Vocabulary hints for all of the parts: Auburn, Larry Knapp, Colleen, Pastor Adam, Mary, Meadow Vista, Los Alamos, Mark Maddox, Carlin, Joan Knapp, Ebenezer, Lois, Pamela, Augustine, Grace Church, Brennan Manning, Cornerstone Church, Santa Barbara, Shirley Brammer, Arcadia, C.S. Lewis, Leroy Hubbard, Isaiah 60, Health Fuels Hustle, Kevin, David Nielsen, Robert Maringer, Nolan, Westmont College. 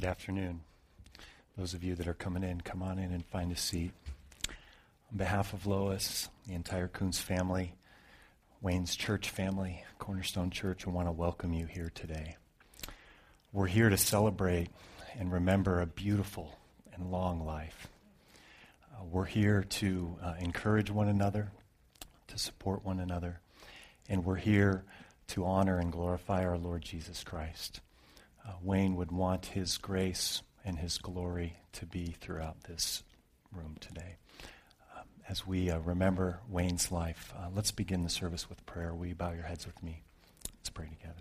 Good afternoon. Those of you that are coming in, come on in and find a seat. On behalf of Lois, the entire Koonce family, Wayne's church family, Cornerstone Church, we want to welcome you here today. We're here to celebrate and remember a beautiful and long life. We're here to encourage one another, to support one another, and we're here to honor and glorify our Lord Jesus Christ. Wayne would want his grace and his glory to be throughout this room today. As we remember Wayne's life, let's begin the service with prayer. Will you bow your heads with me? Let's pray together.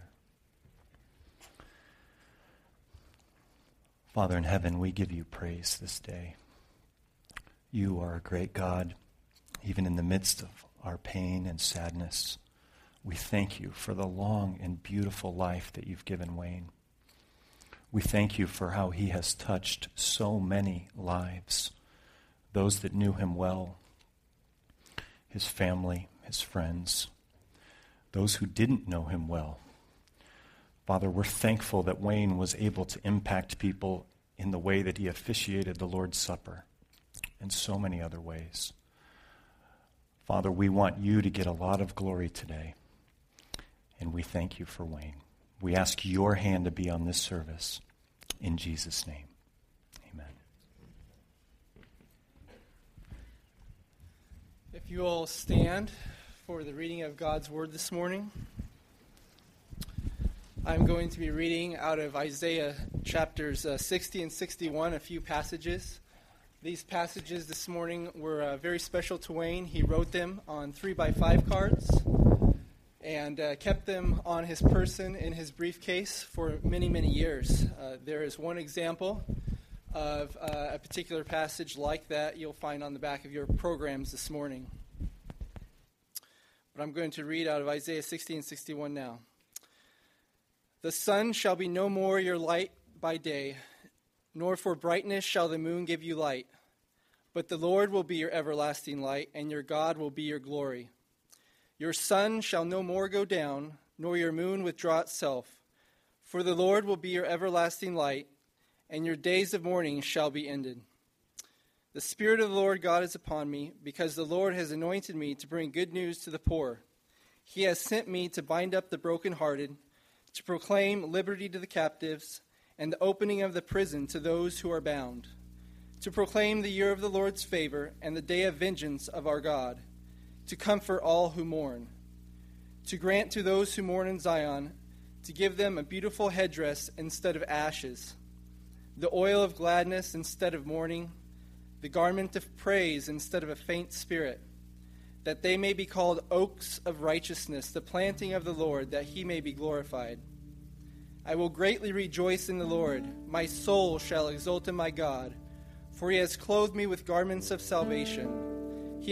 Father in heaven, we give you praise this day. You are a great God, even in the midst of our pain and sadness. We thank you for the long and beautiful life that you've given Wayne. We thank you for how he has touched so many lives, those that knew him well, his family, his friends, those who didn't know him well. Father, we're thankful that Wayne was able to impact people in the way that he officiated the Lord's Supper and so many other ways. Father, we want you to get a lot of glory today, and we thank you for Wayne. We ask your hand to be on this service. In Jesus' name, amen. If you all stand for the reading of God's Word this morning, I'm going to be reading out of Isaiah chapters 60 and 61, a few passages. These passages this morning were very special to Wayne. He wrote them on 3x5 cards and kept them on his person in his briefcase for many, many years. There is one example of a particular passage like that you'll find on the back of your programs this morning. But I'm going to read out of Isaiah 60 and 61 now. The sun shall be no more your light by day, nor for brightness shall the moon give you light. But the Lord will be your everlasting light, and your God will be your glory. Your sun shall no more go down, nor your moon withdraw itself. For the Lord will be your everlasting light, and your days of mourning shall be ended. The Spirit of the Lord God is upon me, because the Lord has anointed me to bring good news to the poor. He has sent me to bind up the brokenhearted, to proclaim liberty to the captives, and the opening of the prison to those who are bound, to proclaim the year of the Lord's favor and the day of vengeance of our God, to comfort all who mourn, to grant to those who mourn in Zion, to give them a beautiful headdress instead of ashes, the oil of gladness instead of mourning, the garment of praise instead of a faint spirit, that they may be called oaks of righteousness, the planting of the Lord, that he may be glorified. I will greatly rejoice in the Lord. My soul shall exult in my God, for he has clothed me with garments of salvation. He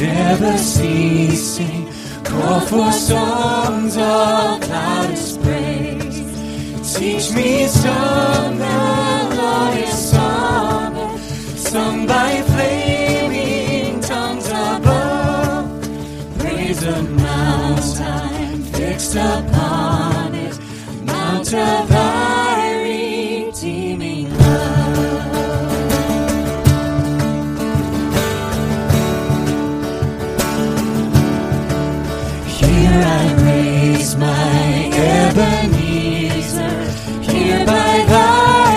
Never ceasing, call for songs of loudest praise. Teach me some that Lord is sung, sung by flaming tongues above. Praise a mountain fixed upon it, mount of thy redeeming love. My Ebenezer, here by thy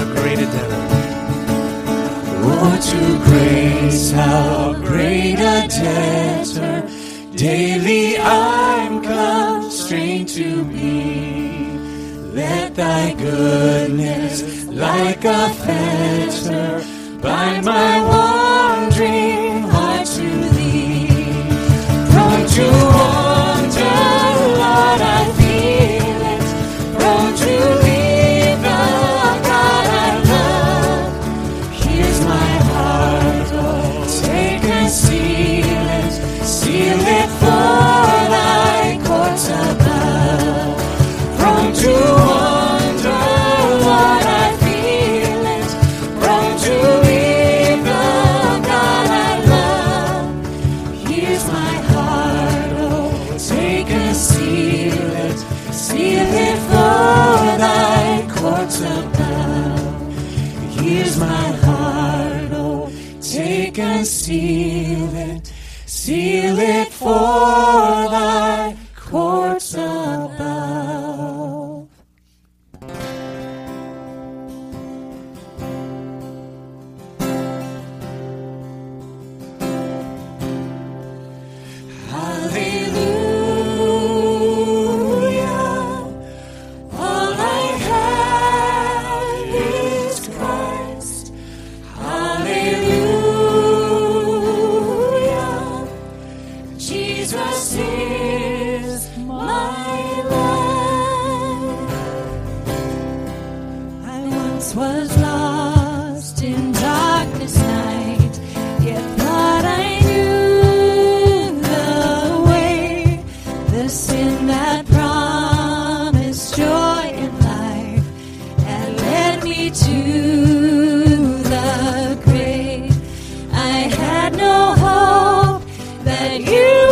how great a debtor. Oh, to grace, how great a debtor, daily I'm constrained to be. Let thy goodness, like a fetter, bind my wandering heart to thee. Prone to wander, Lord, I feel it. Prone to leave the God I love. Here's my heart, Lord, take and seal it for thy courts above. Prone to wander, Lord, I feel it. Prone to leave the God I love. Here's my heart, oh, take and seal it for thy courts above. Here's my heart, oh, take and seal it for thy courts above. Hallelujah, all I have is Christ. Hallelujah. Jesus is my life. I once was lost in darkness night, yet thought I knew the way, the sin that promised joy in life and led me to the grave. I had no hope that you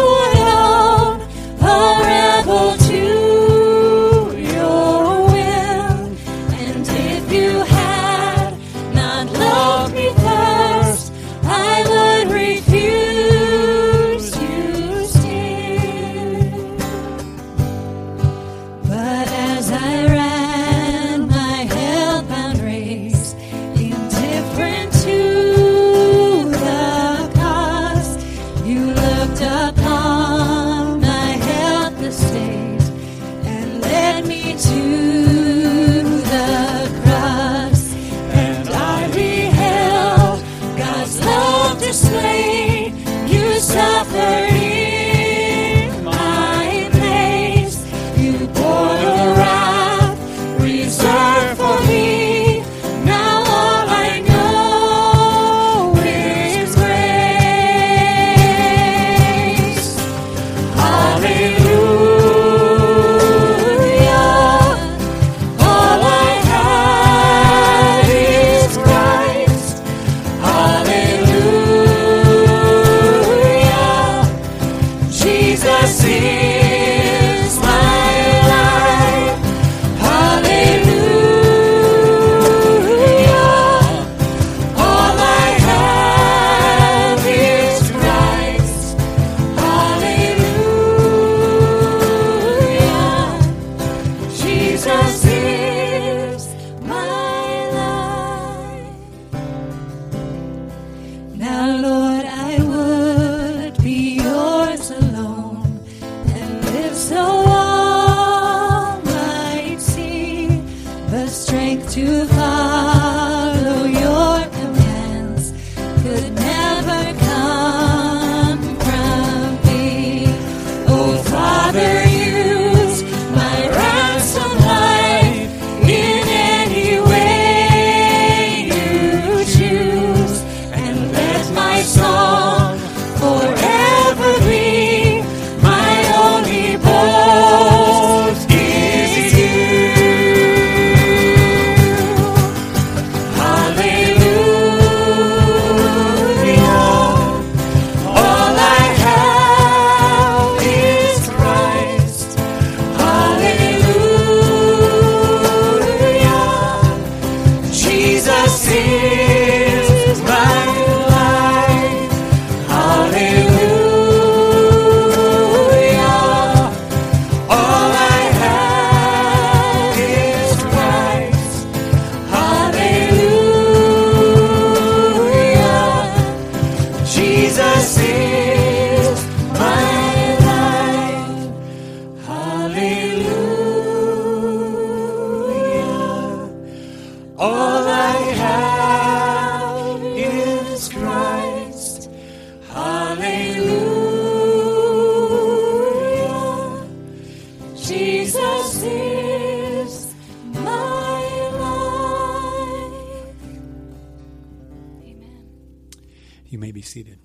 Seated.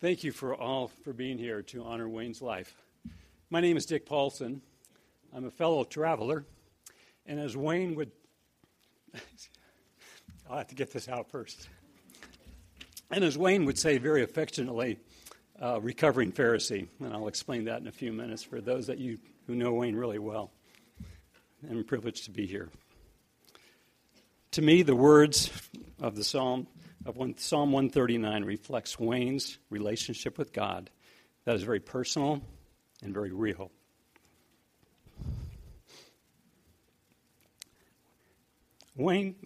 Thank you for all for being here to honor Wayne's life. My name is Dick Paulson. I'm a fellow traveler, and as Wayne would, I'll have to get this out first. And as Wayne would say very affectionately, recovering Pharisee, and I'll explain that in a few minutes for those that you who know Wayne really well. I'm privileged to be here. To me, the words of the Psalm of Psalm 139 reflects Wayne's relationship with God that is very personal and very real. Wayne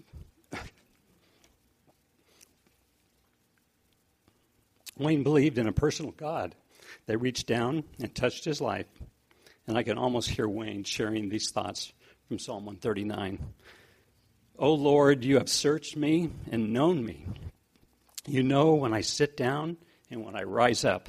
believed in a personal God that reached down and touched his life, and I can almost hear Wayne sharing these thoughts from Psalm 139. O Lord, you have searched me and known me. You know when I sit down and when I rise up.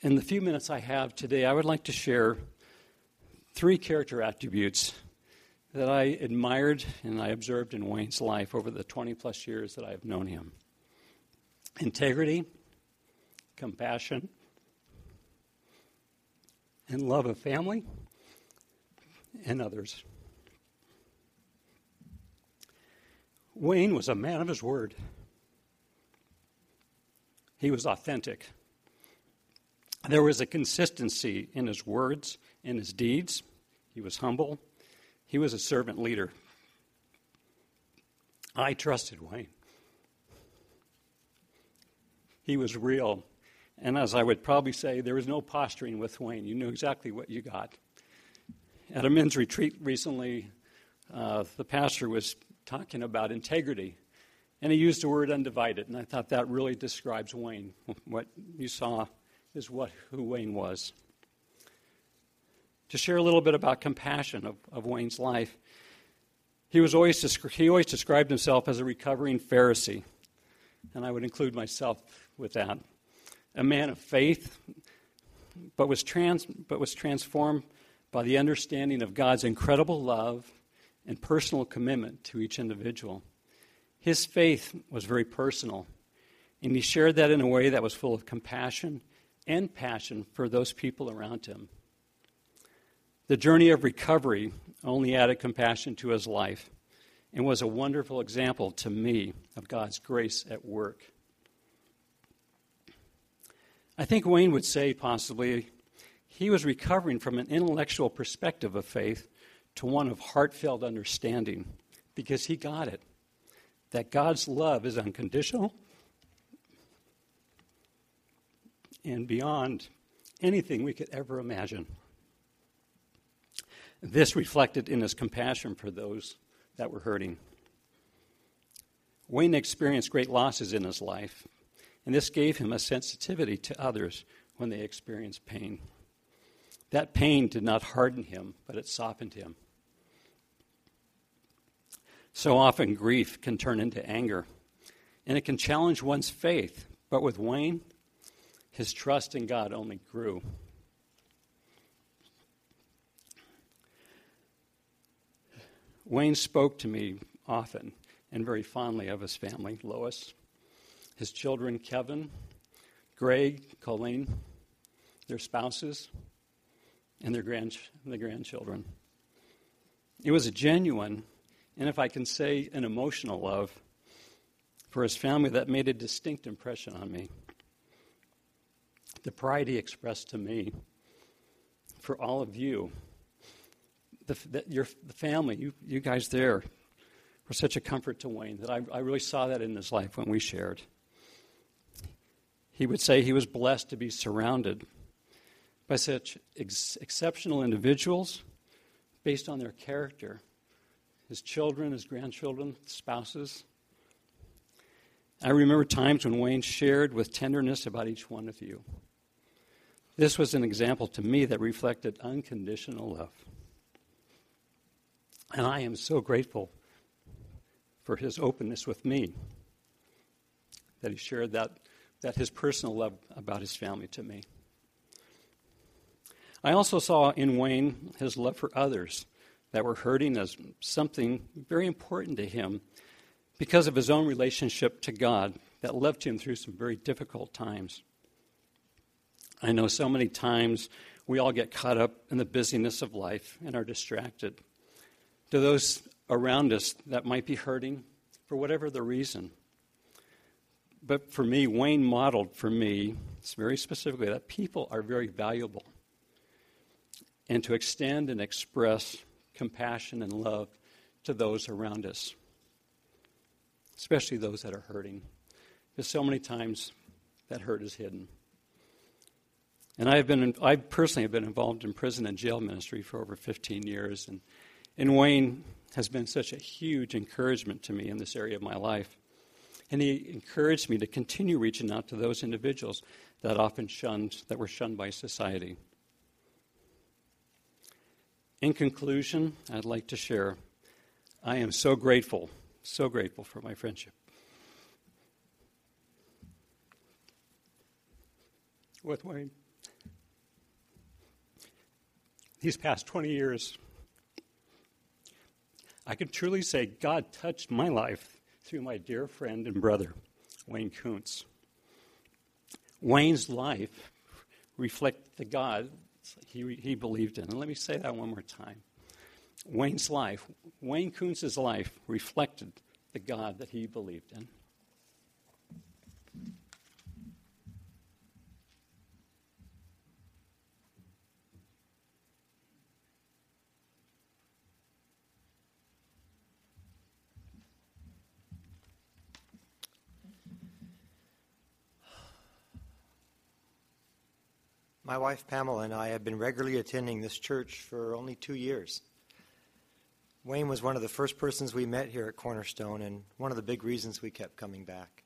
In the few minutes I have today, I would like to share three character attributes that I admired and I observed in Wayne's life over the 20-plus years that I have known him. Integrity, compassion, and love of family and others. Wayne was a man of his word. He was authentic. There was a consistency in his words and his deeds. He was humble. He was a servant leader. I trusted Wayne. He was real, and as I would probably say, there was no posturing with Wayne. You knew exactly what you got. At a men's retreat recently, the pastor was talking about integrity, and he used the word undivided, and I thought that really describes Wayne. What you saw is who Wayne was. To share a little bit about compassion of Wayne's life, he always described himself as a recovering Pharisee, and I would include myself with that. A man of faith, but was transformed by the understanding of God's incredible love and personal commitment to each individual. His faith was very personal, and he shared that in a way that was full of compassion and passion for those people around him. The journey of recovery only added compassion to his life, and was a wonderful example to me of God's grace at work. I think Wayne would say, possibly, he was recovering from an intellectual perspective of faith to one of heartfelt understanding, because he got it, that God's love is unconditional and beyond anything we could ever imagine. This reflected in his compassion for those that were hurting. Wayne experienced great losses in his life, and this gave him a sensitivity to others when they experienced pain. That pain did not harden him, but it softened him. So often grief can turn into anger, and it can challenge one's faith, but with Wayne, his trust in God only grew. Wayne spoke to me often and very fondly of his family, Lois, his children, Kevin, Greg, Colleen, their spouses, and their grandchildren. It was a genuine and if I can say, an emotional love for his family that made a distinct impression on me. The pride he expressed to me, for all of you, the family, you guys there, were such a comfort to Wayne that I really saw that in his life when we shared. He would say he was blessed to be surrounded by such exceptional individuals based on their character, his children, his grandchildren, spouses. I remember times when Wayne shared with tenderness about each one of you. This was an example to me that reflected unconditional love. And I am so grateful for his openness with me, that he shared that his personal love about his family to me. I also saw in Wayne his love for others that were hurting as something very important to him because of his own relationship to God that left him through some very difficult times. I know so many times we all get caught up in the busyness of life and are distracted. To those around us that might be hurting for whatever the reason. But for me, Wayne modeled for me very specifically that people are very valuable. And to extend and express compassion and love to those around us, especially those that are hurting. Because so many times that hurt is hidden. And I personally have been involved in prison and jail ministry for over 15 years. And Wayne has been such a huge encouragement to me in this area of my life. And he encouraged me to continue reaching out to those individuals that were shunned by society. In conclusion, I'd like to share, I am so grateful for my friendship with Wayne. These past 20 years, I can truly say God touched my life through my dear friend and brother, Wayne Koonce. Wayne's life reflected the God he believed in. And let me say that one more time. Wayne Koonce's life reflected the God that he believed in. My wife, Pamela, and I have been regularly attending this church for only 2 years. Wayne was one of the first persons we met here at Cornerstone and one of the big reasons we kept coming back.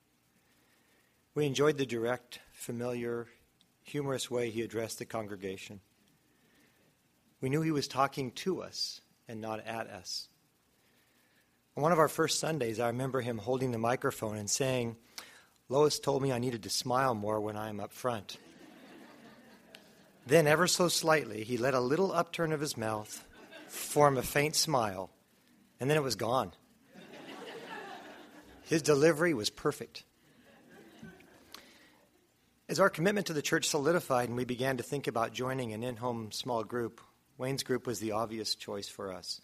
We enjoyed the direct, familiar, humorous way he addressed the congregation. We knew he was talking to us and not at us. On one of our first Sundays, I remember him holding the microphone and saying, "Lois told me I needed to smile more when I am up front." Then, ever so slightly, he let a little upturn of his mouth form a faint smile, and then it was gone. His delivery was perfect. As our commitment to the church solidified and we began to think about joining an in-home small group, Wayne's group was the obvious choice for us.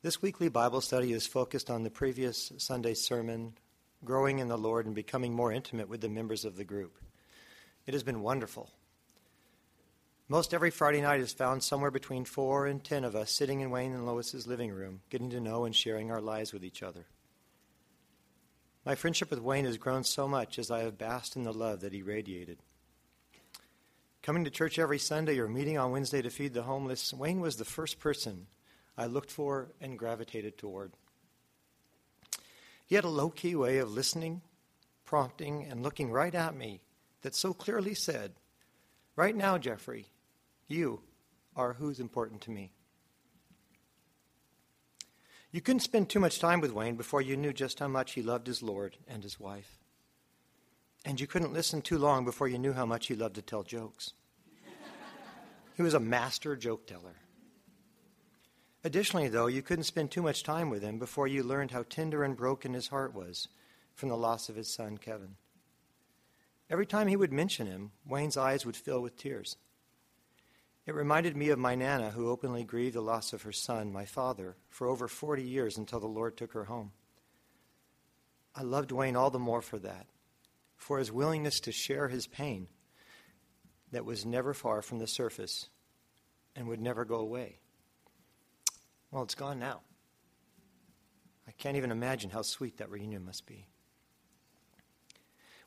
This weekly Bible study is focused on the previous Sunday's sermon, growing in the Lord and becoming more intimate with the members of the group. It has been wonderful. Most every Friday night is found somewhere between 4 and 10 of us sitting in Wayne and Lois's living room, getting to know and sharing our lives with each other. My friendship with Wayne has grown so much as I have basked in the love that he radiated. Coming to church every Sunday or meeting on Wednesday to feed the homeless, Wayne was the first person I looked for and gravitated toward. He had a low-key way of listening, prompting, and looking right at me that so clearly said, "Right now, Jeffrey, you are who's important to me." You couldn't spend too much time with Wayne before you knew just how much he loved his Lord and his wife. And you couldn't listen too long before you knew how much he loved to tell jokes. He was a master joke teller. Additionally, though, you couldn't spend too much time with him before you learned how tender and broken his heart was from the loss of his son, Kevin. Every time he would mention him, Wayne's eyes would fill with tears. It reminded me of my Nana, who openly grieved the loss of her son, my father, for over 40 years until the Lord took her home. I loved Wayne all the more for that, for his willingness to share his pain that was never far from the surface and would never go away. Well, it's gone now. I can't even imagine how sweet that reunion must be.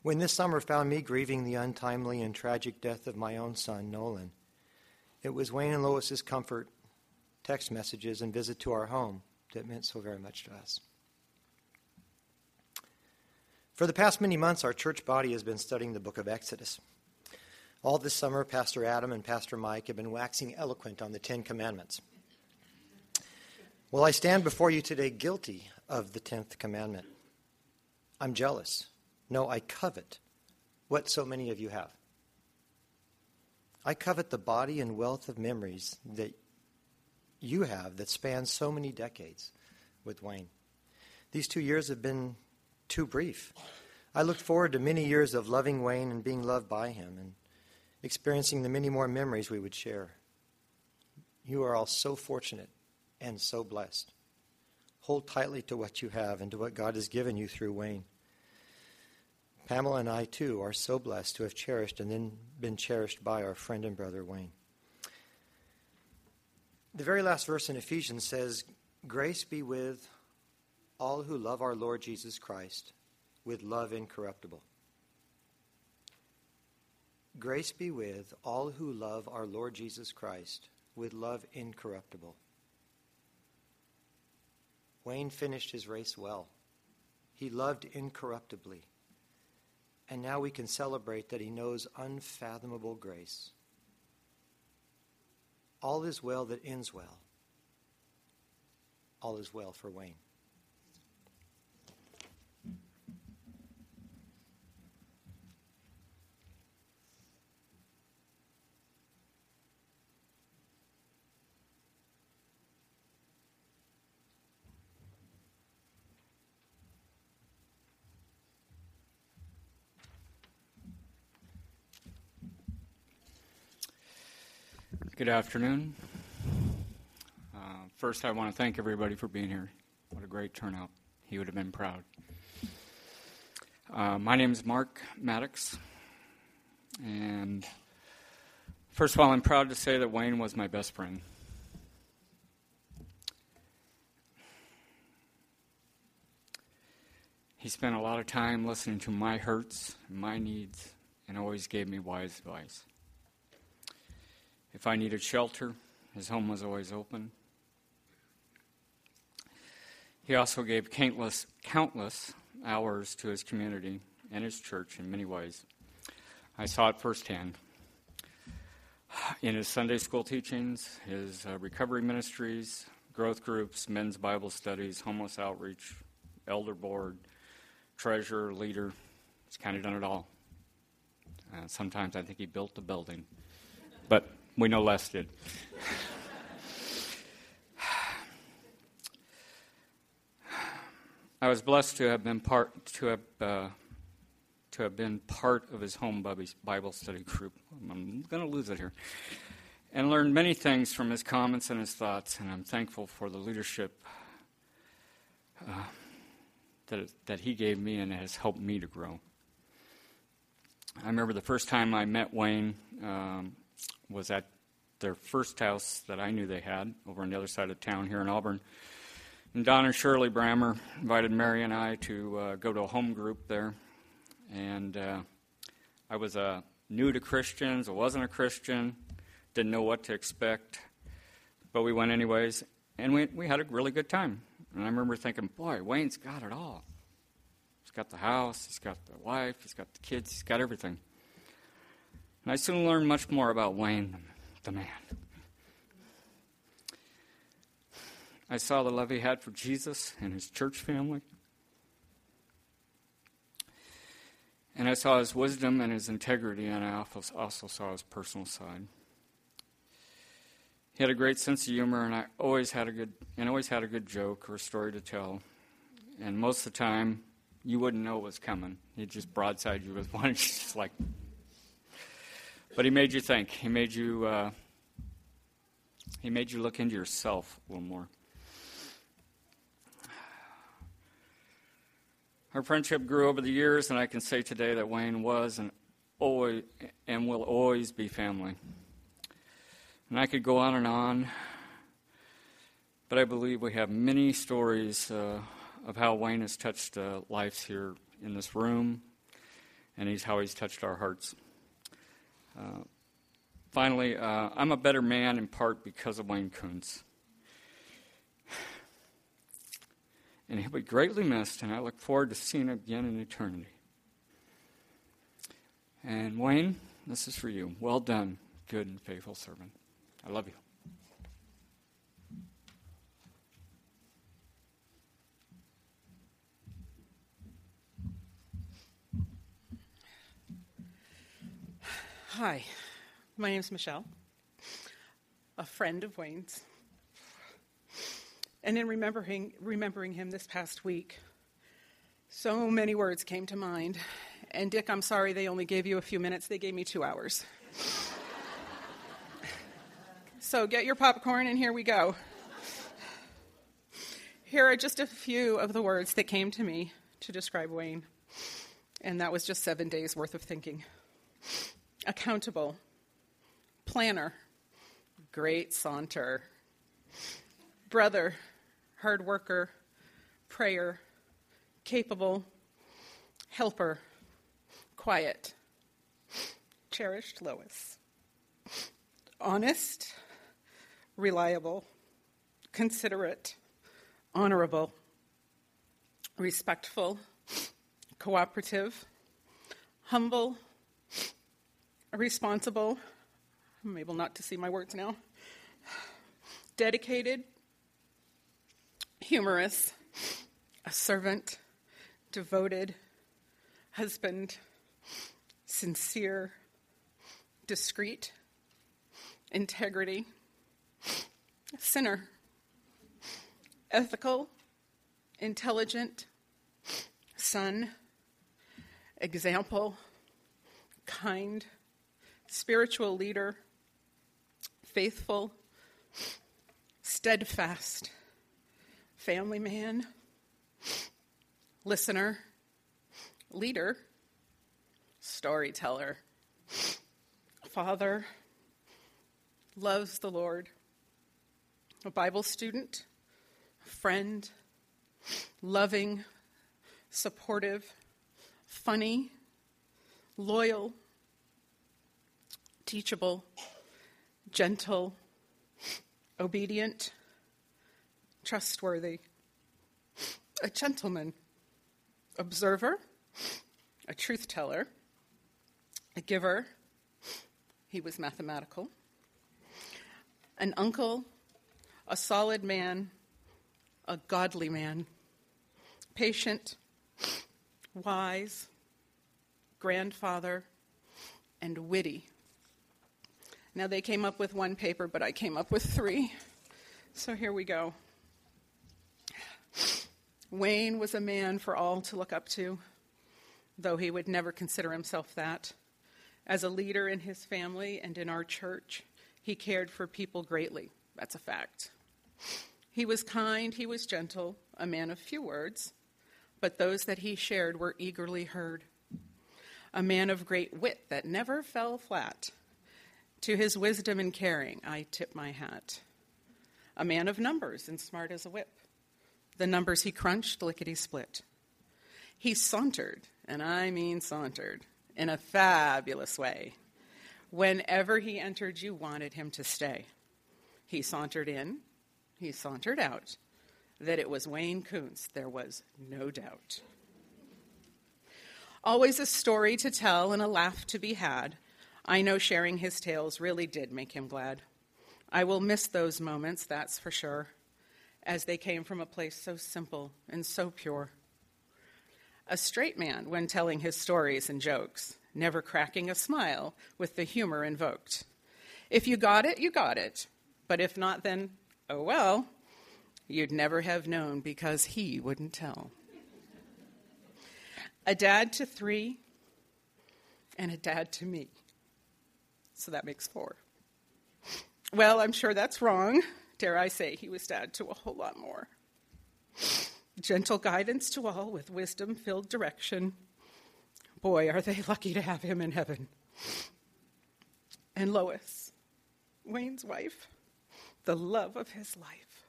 When this summer found me grieving the untimely and tragic death of my own son, Nolan, it was Wayne and Lois's comfort, text messages, and visit to our home that meant so very much to us. For the past many months, our church body has been studying the book of Exodus. All this summer, Pastor Adam and Pastor Mike have been waxing eloquent on the Ten Commandments. Well, I stand before you today guilty of the 10th commandment. I'm jealous. No, I covet what so many of you have. I covet the body and wealth of memories that you have that spans so many decades with Wayne. These 2 years have been too brief. I look forward to many years of loving Wayne and being loved by him and experiencing the many more memories we would share. You are all so fortunate and so blessed. Hold tightly to what you have and to what God has given you through Wayne. Pamela and I, too, are so blessed to have cherished and then been cherished by our friend and brother Wayne. The very last verse in Ephesians says, "Grace be with all who love our Lord Jesus Christ with love incorruptible." Grace be with all who love our Lord Jesus Christ with love incorruptible. Wayne finished his race well. He loved incorruptibly. And now we can celebrate that he knows unfathomable grace. All is well that ends well. All is well for Wayne. Good afternoon. First, I want to thank everybody for being here. What a great turnout. He would have been proud. My name is Mark Maddox. And first of all, I'm proud to say that Wayne was my best friend. He spent a lot of time listening to my hurts, my needs, and always gave me wise advice. If I needed shelter, his home was always open. He also gave countless hours to his community and his church in many ways. I saw it firsthand in his Sunday school teachings, his recovery ministries, growth groups, men's Bible studies, homeless outreach, elder board, treasurer, leader. He's kind of done it all. Sometimes I think he built the building. But we know Les did. I was blessed to have been part of his home Bible study group. I'm going to lose it here, and learned many things from his comments and his thoughts. And I'm thankful for the leadership that he gave me and has helped me to grow. I remember the first time I met Wayne. Was at their first house that I knew they had over on the other side of town here in Auburn. And Don and Shirley Brammer invited Mary and I to go to a home group there. And I was new to Christians. I wasn't a Christian. Didn't know what to expect. But we went anyways. And we had a really good time. And I remember thinking, boy, Wayne's got it all. He's got the house. He's got the wife. He's got the kids. He's got everything. And I soon learned much more about Wayne, the man. I saw the love he had for Jesus and his church family. And I saw his wisdom and his integrity, and I also saw his personal side. He had a great sense of humor, and I always had a good joke or a story to tell. And most of the time, you wouldn't know it was coming. He'd just broadside you with one, just like... But he made you think. He made you He made you look into yourself a little more. Our friendship grew over the years, and I can say today that Wayne was and will always be family. And I could go on, but I believe we have many stories of how Wayne has touched lives here in this room, and how he's touched our hearts. Finally, I'm a better man in part because of Wayne Koonce. And he'll be greatly missed, and I look forward to seeing him again in eternity. And Wayne, this is for you. Well done, good and faithful servant. I love you. Hi, my name's Michelle, a friend of Wayne's. And in remembering him this past week, so many words came to mind. And Dick, I'm sorry they only gave you a few minutes. They gave me 2 hours. So get your popcorn, and here we go. Here are just a few of the words that came to me to describe Wayne. And that was just 7 days worth of thinking. Accountable, planner, great saunter, brother, hard worker, prayer, capable, helper, quiet, cherished Lois, honest, reliable, considerate, honorable, respectful, cooperative, humble, responsible, I'm able not to see my words now, dedicated, humorous, a servant, devoted, husband, sincere, discreet, integrity, sinner, ethical, intelligent, son, example, kind, spiritual leader, faithful, steadfast, family man, listener, leader, storyteller, father, loves the Lord, a Bible student, friend, loving, supportive, funny, loyal, teachable, gentle, obedient, trustworthy, a gentleman, observer, a truth teller, a giver, he was mathematical, an uncle, a solid man, a godly man, patient, wise, grandfather, and witty. Now, they came up with one paper, but I came up with 3. So here we go. Wayne was a man for all to look up to, though he would never consider himself that. As a leader in his family and in our church, he cared for people greatly. That's a fact. He was kind, he was gentle, a man of few words, but those that he shared were eagerly heard. A man of great wit that never fell flat. To his wisdom and caring, I tip my hat. A man of numbers and smart as a whip. The numbers he crunched, lickety-split. He sauntered, and I mean sauntered, in a fabulous way. Whenever he entered, you wanted him to stay. He sauntered in, he sauntered out. That it was Wayne Koonce, there was no doubt. Always a story to tell and a laugh to be had. I know sharing his tales really did make him glad. I will miss those moments, that's for sure, as they came from a place so simple and so pure. A straight man when telling his stories and jokes, never cracking a smile with the humor invoked. If you got it, you got it. But if not, then, oh well, you'd never have known because he wouldn't tell. A dad to 3 and a dad to me. So that makes 4. Well, I'm sure that's wrong. Dare I say he was dad to a whole lot more. Gentle guidance to all with wisdom-filled direction. Boy, are they lucky to have him in heaven. And Lois, Wayne's wife, the love of his life.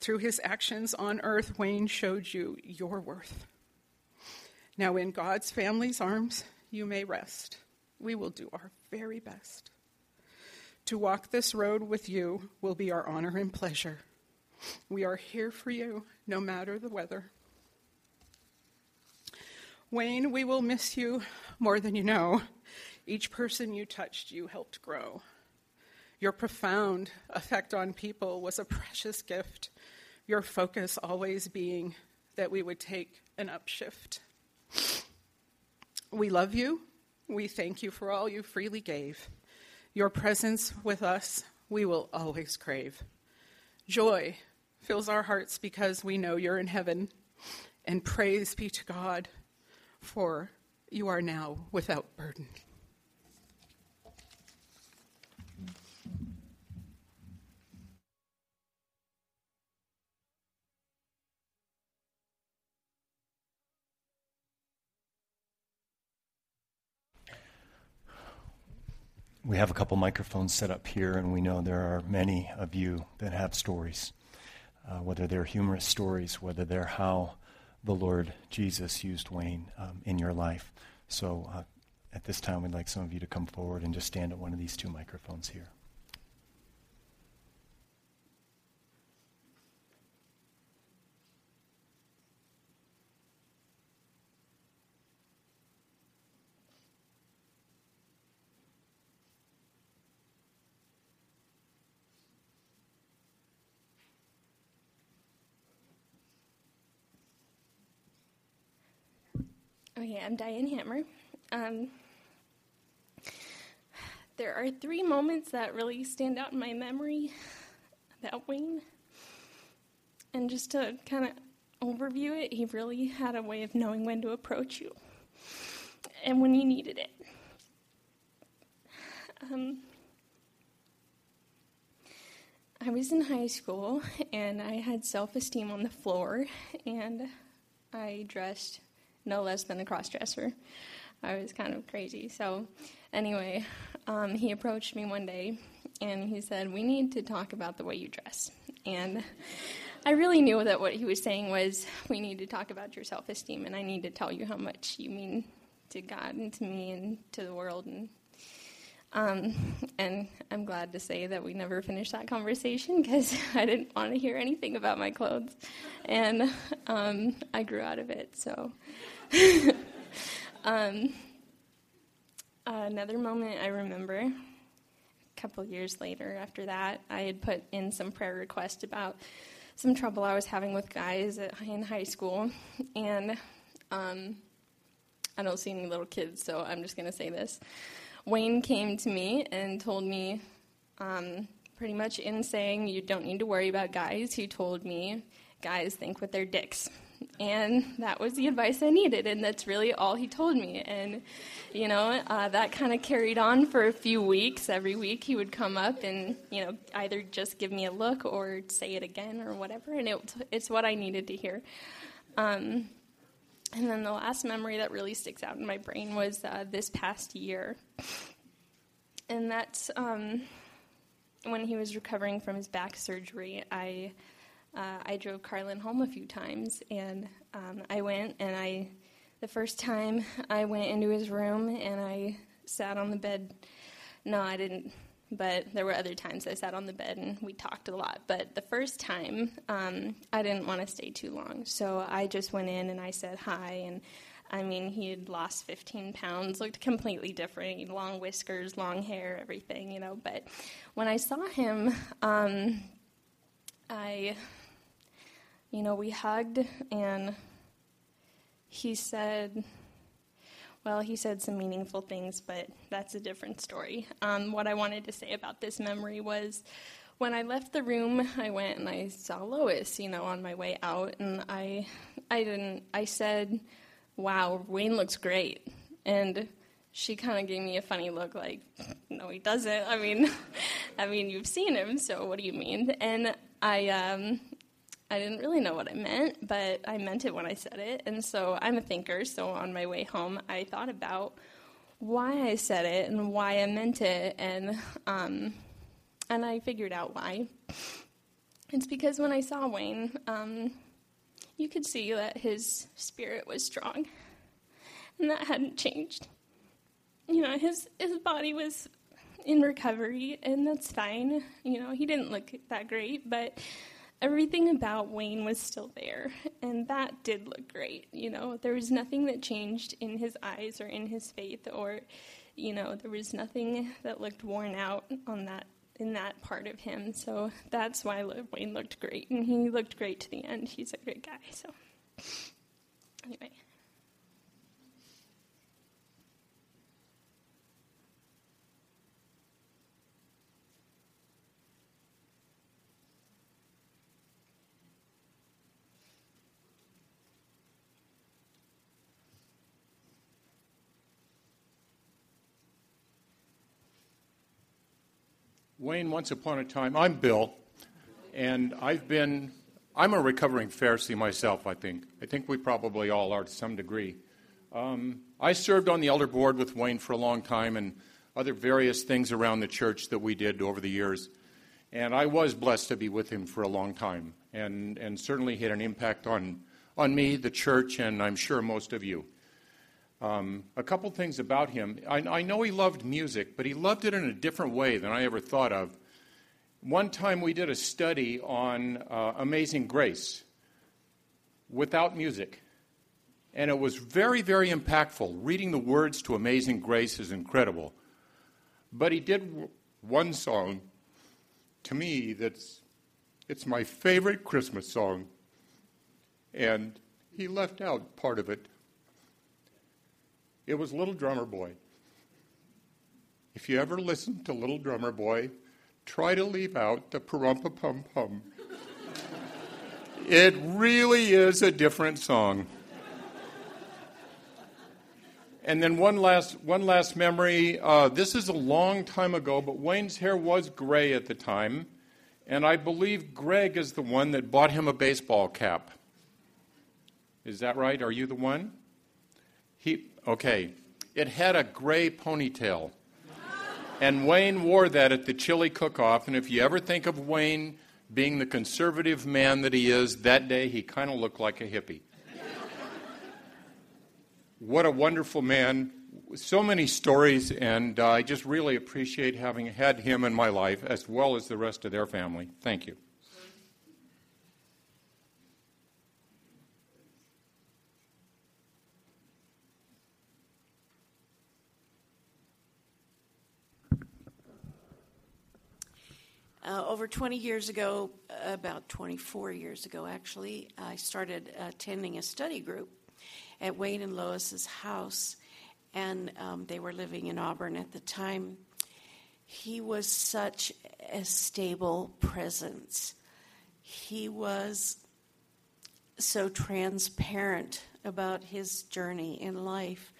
Through his actions on earth, Wayne showed you your worth. Now in God's family's arms, you may rest. We will do our very best. To walk this road with you will be our honor and pleasure. We are here for you, no matter the weather. Wayne, we will miss you more than you know. Each person you touched, you helped grow. Your profound effect on people was a precious gift, your focus always being that we would take an upshift. We love you. We thank you for all you freely gave. Your presence with us, we will always crave. Joy fills our hearts because we know you're in heaven, and praise be to God, for you are now without burden. We have a couple microphones set up here, and we know there are many of you that have stories, whether they're humorous stories, whether they're how the Lord Jesus used Wayne in your life. So at this time, we'd like some of you to come forward and just stand at one of these two microphones here. Okay, I'm Diane Hammer. There are three moments that really stand out in my memory about Wayne. And just to kind of overview it, he really had a way of knowing when to approach you and when you needed it. I was in high school, and I had self-esteem on the floor, and I dressed no less than a cross-dresser. I was kind of crazy. So anyway, he approached me one day, and he said, "We need to talk about the way you dress." And I really knew that what he was saying was, we need to talk about your self-esteem, and I need to tell you how much you mean to God and to me and to the world. And I'm glad to say that we never finished that conversation, because I didn't want to hear anything about my clothes, and I grew out of it. So another moment I remember, a couple years later after that, I had put in some prayer requests about some trouble I was having with guys in high school, and I don't see any little kids, so I'm just going to say this. Wayne came to me and told me, pretty much in saying, you don't need to worry about guys, he told me, guys think with their dicks. And that was the advice I needed, and that's really all he told me. And, you know, that kind of carried on for a few weeks. Every week he would come up and, you know, either just give me a look or say it again or whatever, and it's what I needed to hear. And then the last memory that really sticks out in my brain was this past year. And that's when he was recovering from his back surgery. I drove Carlin home a few times, and I went, and the first time I went into his room, and I sat on the bed. No, I didn't, but there were other times I sat on the bed, and we talked a lot. But the first time, I didn't want to stay too long, so I just went in, and I said hi, and I mean, he had lost 15 pounds, looked completely different, long whiskers, long hair, everything, you know. But when I saw him, you know, we hugged, and he said some meaningful things, but that's a different story. What I wanted to say about this memory was, when I left the room, I went and I saw Lois, you know, on my way out, and I said, "Wow, Wayne looks great," and she kind of gave me a funny look, like, "No, he doesn't." I mean, I mean, you've seen him, so what do you mean? And I didn't really know what I meant, but I meant it when I said it. And so I'm a thinker, so on my way home, I thought about why I said it and why I meant it, and I figured out why. It's because when I saw Wayne, you could see that his spirit was strong, and that hadn't changed. You know, his body was in recovery, and that's fine. You know, he didn't look that great, but everything about Wayne was still there, and that did look great. You know, there was nothing that changed in his eyes or in his faith, or, you know, there was nothing that looked worn out on that, in that part of him. So that's why Wayne looked great, and he looked great to the end. He's a great guy. So anyway. Wayne, once upon a time, I'm Bill, and I'm a recovering Pharisee myself, I think. I think we probably all are to some degree. I served on the elder board with Wayne for a long time and other various things around the church that we did over the years, and I was blessed to be with him for a long time, and certainly had an impact on me, the church, and I'm sure most of you. A couple things about him. I know he loved music, but he loved it in a different way than I ever thought of. One time we did a study on Amazing Grace without music, and it was very, very impactful. Reading the words to Amazing Grace is incredible. But he did one song, to me, it's my favorite Christmas song, and he left out part of it. It was Little Drummer Boy. If you ever listen to Little Drummer Boy, try to leave out the parumpa-pum-pum. It really is a different song. And then one last memory. This is a long time ago, but Wayne's hair was gray at the time, and I believe Greg is the one that bought him a baseball cap. Is that right? Are you the one? Okay, it had a gray ponytail, and Wayne wore that at the chili cook-off, and if you ever think of Wayne being the conservative man that he is, that day he kind of looked like a hippie. What a wonderful man, so many stories, and I just really appreciate having had him in my life, as well as the rest of their family. Thank you. Over 20 years ago, about 24 years ago actually, I started attending a study group at Wayne and Lois's house, and they were living in Auburn at the time. He was such a stable presence. He was so transparent about his journey in life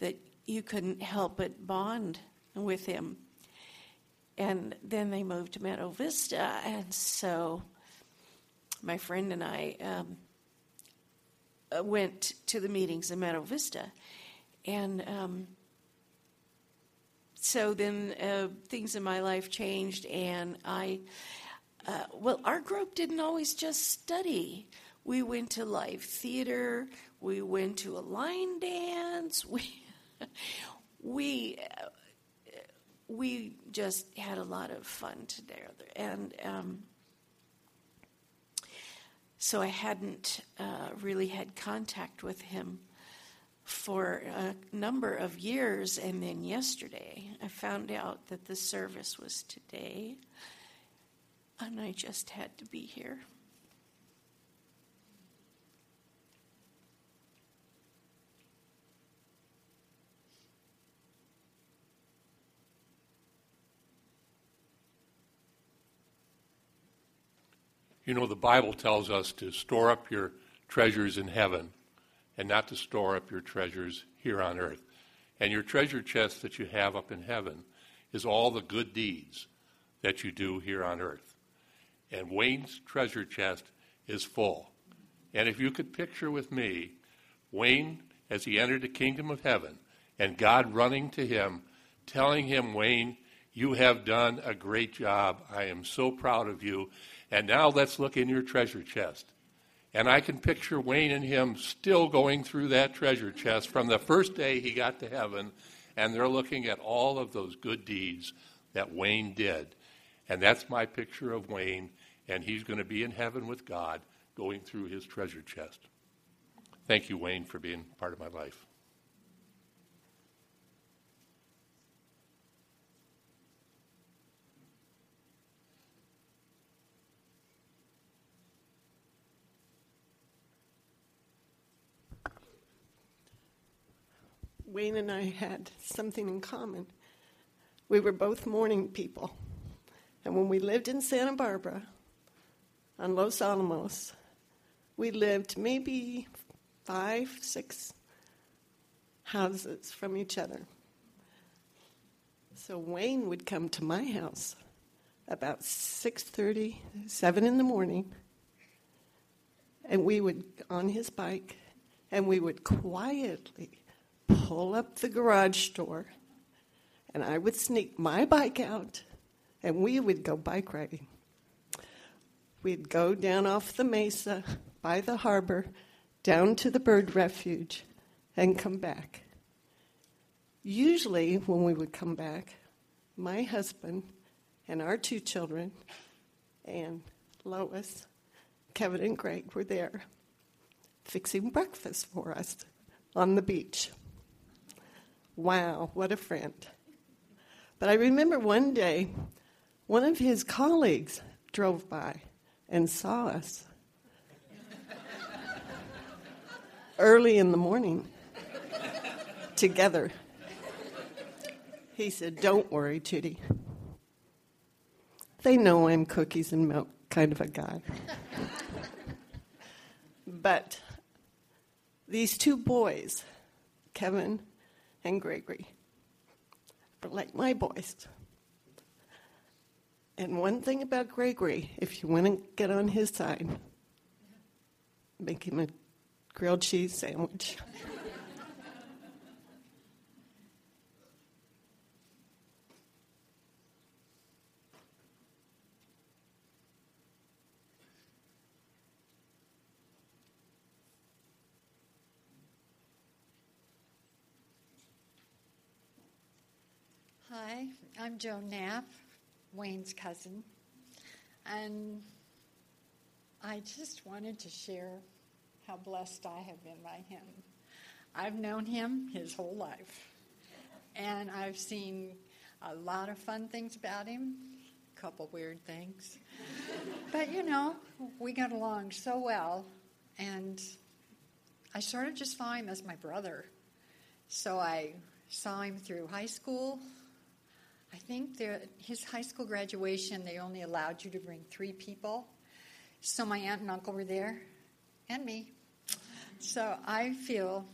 that you couldn't help but bond with him. And then they moved to Meadow Vista, and so my friend and I went to the meetings in Meadow Vista. And so then things in my life changed, and our group didn't always just study. We went to live theater. We went to a line dance. We just had a lot of fun together, and so I hadn't really had contact with him for a number of years, and then yesterday I found out that the service was today, and I just had to be here. You know, the Bible tells us to store up your treasures in heaven and not to store up your treasures here on earth. And your treasure chest that you have up in heaven is all the good deeds that you do here on earth. And Wayne's treasure chest is full. And if you could picture with me, Wayne as he entered the kingdom of heaven and God running to him, telling him, Wayne, you have done a great job. I am so proud of you. And now let's look in your treasure chest. And I can picture Wayne and him still going through that treasure chest from the first day he got to heaven, and they're looking at all of those good deeds that Wayne did. And that's my picture of Wayne, and he's going to be in heaven with God going through his treasure chest. Thank you, Wayne, for being part of my life. Wayne and I had something in common. We were both morning people. And when we lived in Santa Barbara, on Los Alamos, we lived maybe 5, 6 houses from each other. So Wayne would come to my house about 6:30, 7 in the morning, and we would, on his bike, and we would quietly pull up the garage door, and I would sneak my bike out, and we would go bike riding. We'd go down off the mesa, by the harbor, down to the bird refuge, and come back. Usually, when we would come back, my husband and our 2 children, and Lois, Kevin, and Greg were there, fixing breakfast for us on the beach. Wow, what a friend. But I remember one day, one of his colleagues drove by and saw us early in the morning together. He said, "Don't worry, Judy. They know I'm cookies and milk kind of a guy." But these 2 boys, Kevin and Gregory, but like my boys. And one thing about Gregory, if you want to get on his side, make him a grilled cheese sandwich. Hi, I'm Joan Knapp, Wayne's cousin, and I just wanted to share how blessed I have been by him. I've known him his whole life, and I've seen a lot of fun things about him, a couple weird things, but you know, we got along so well, and I sort of just saw him as my brother. So I saw him through high school. I think his high school graduation, they only allowed you to bring 3 people. So my aunt and uncle were there, and me. So I feel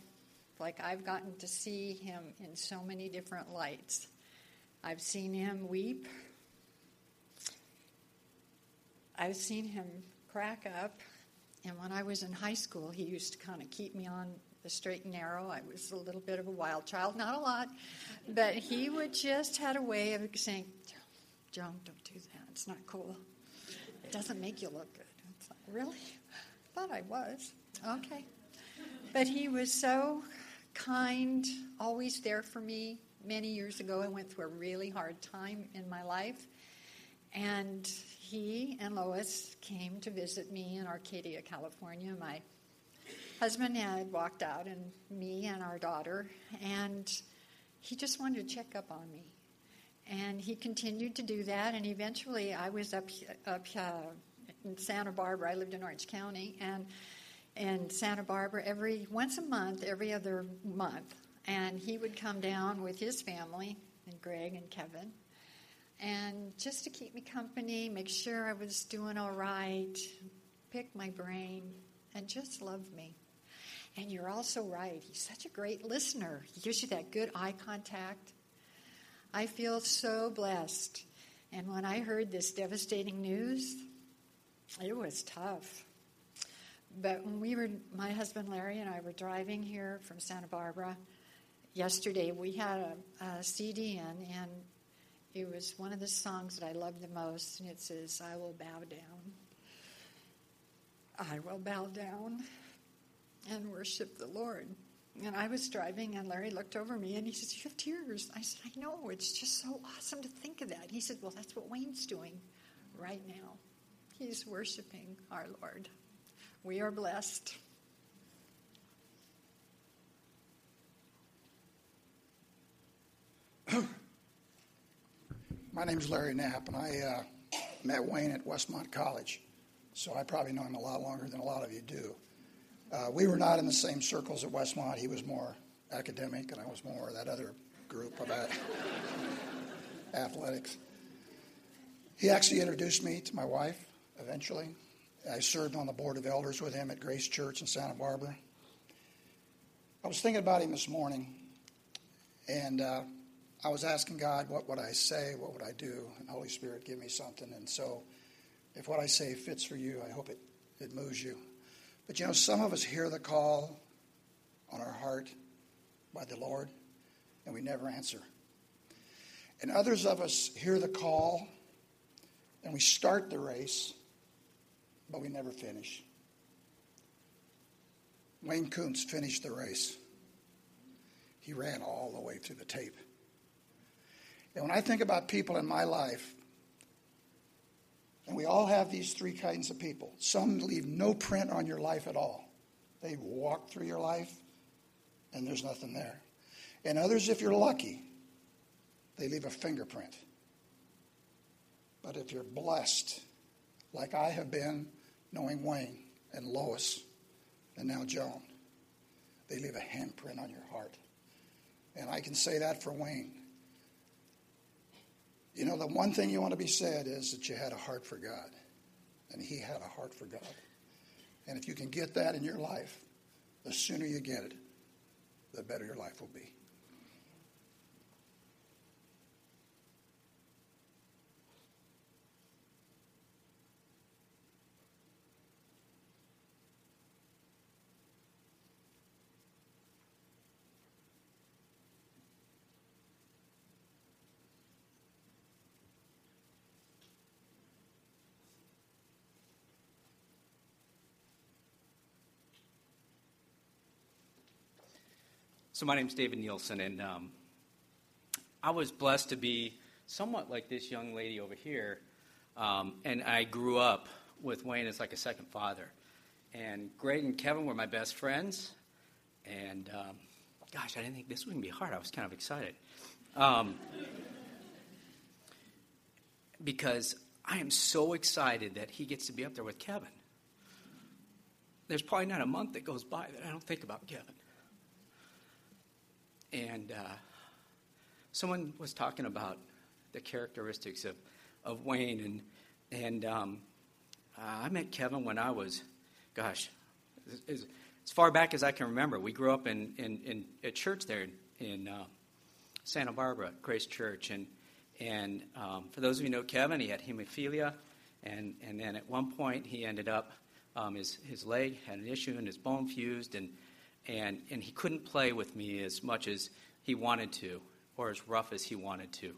like I've gotten to see him in so many different lights. I've seen him weep. I've seen him crack up. And when I was in high school, he used to kind of keep me on the straight and narrow. I was a little bit of a wild child, not a lot, but he would just had a way of saying, "Joan, don't do that. It's not cool. It doesn't make you look good." It's like, really? I thought I was. Okay. But he was so kind, always there for me. Many years ago, I went through a really hard time in my life, and he and Lois came to visit me in Arcadia, California. My husband had walked out, and me and our daughter, and he just wanted to check up on me. And he continued to do that, and eventually I was up in Santa Barbara. I lived in Orange County, and in Santa Barbara every other month. And he would come down with his family, and Greg and Kevin, and just to keep me company, make sure I was doing all right, pick my brain, and just love me. And you're also right. He's such a great listener. He gives you that good eye contact. I feel so blessed And when I heard this devastating news, it was tough. But when we were, my husband Larry and I were driving here from Santa Barbara yesterday, we had a CD in, and it was one of the songs that I love the most, and it says, "I will bow down. I will bow down and worship the Lord." And I was driving, and Larry looked over me, and he says, "You have tears." I said, "I know, it's just so awesome to think of that." He said, "Well, that's what Wayne's doing right now. He's worshiping our Lord." We are blessed. My name is Larry Knapp, and I met Wayne at Westmont College, so I probably know him a lot longer than a lot of you do. We were not in the same circles at Westmont. He was more academic, and I was more that other group about athletics. He actually introduced me to my wife eventually. I served on the board of elders with him at Grace Church in Santa Barbara. I was thinking about him this morning, and I was asking God, what would I say, what would I do? And the Holy Spirit, give me something. And so if what I say fits for you, I hope it moves you. But, you know, some of us hear the call on our heart by the Lord, and we never answer. And others of us hear the call, and we start the race, but we never finish. Wayne Koonce finished the race. He ran all the way through the tape. And when I think about people in my life, and we all have these three kinds of people. Some leave no print on your life at all. They walk through your life, and there's nothing there. And others, if you're lucky, they leave a fingerprint. But if you're blessed, like I have been, knowing Wayne and Lois and now Joan, they leave a handprint on your heart. And I can say that for Wayne. You know, the one thing you want to be said is that you had a heart for God. And he had a heart for God. And if you can get that in your life, the sooner you get it, the better your life will be. So my name's David Nielsen, and I was blessed to be somewhat like this young lady over here, and I grew up with Wayne as like a second father. And Greg and Kevin were my best friends, and gosh, I didn't think this was going to be hard. I was kind of excited because I am so excited that he gets to be up there with Kevin. There's probably not a month that goes by that I don't think about Kevin. And someone was talking about the characteristics of Wayne, and I met Kevin when I was, gosh, as far back as I can remember. We grew up in a church there in Santa Barbara, Grace Church, and for those of you who know Kevin, he had hemophilia, and then at one point he ended up his leg had an issue and his bone fused, and he couldn't play with me as much as he wanted to, or as rough as he wanted to.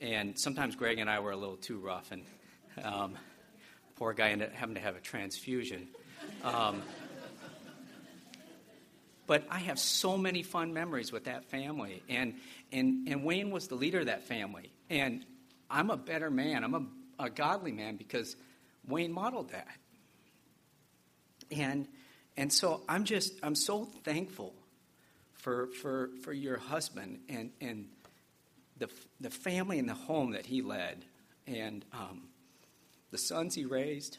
And sometimes Greg and I were a little too rough, and poor guy ended up having to have a transfusion. But I have so many fun memories with that family, and Wayne was the leader of that family. And I'm a better man. I'm a godly man because Wayne modeled that. And so I'm so thankful for your husband and the family and the home that he led, and the sons he raised.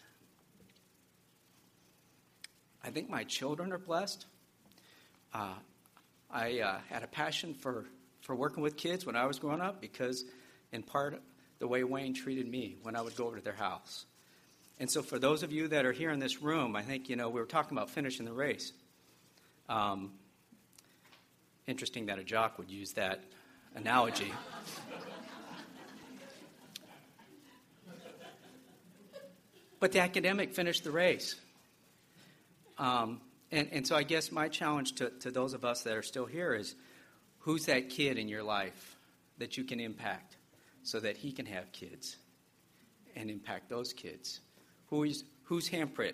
I think my children are blessed. I had a passion for working with kids when I was growing up because, in part, the way Wayne treated me when I would go over to their house. And so for those of you that are here in this room, I think, you know, we were talking about finishing the race. Interesting that a jock would use that analogy. But the academic finished the race. And so I guess my challenge to those of us that are still here is, who's that kid in your life that you can impact so that he can have kids and impact those kids? Whose handprint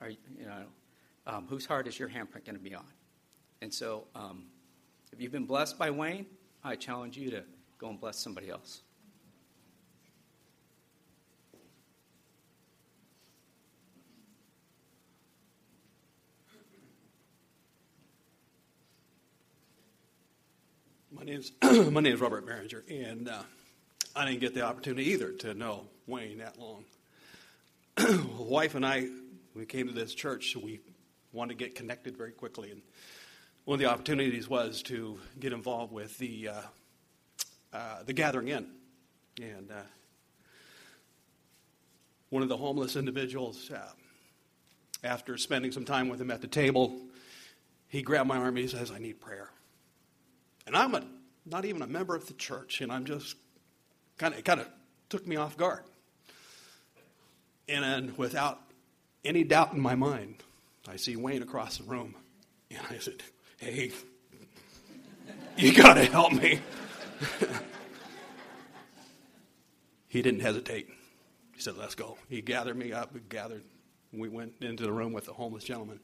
are whose heart is your handprint going to be on? And so if you've been blessed by Wayne, I challenge you to go and bless somebody else. My name is Robert Maringer, and I didn't get the opportunity either to know Wayne that long. My wife and I, when we came to this church, we wanted to get connected very quickly, and one of the opportunities was to get involved with the Gathering In, and one of the homeless individuals, after spending some time with him at the table, he grabbed my arm and he says, "I need prayer." And I'm not even a member of the church, and I'm just kind of took me off guard. And without any doubt in my mind, I see Wayne across the room, and I said, "Hey, you got to help me." He didn't hesitate. He said, "Let's go." He gathered me up. We went into the room with the homeless gentleman,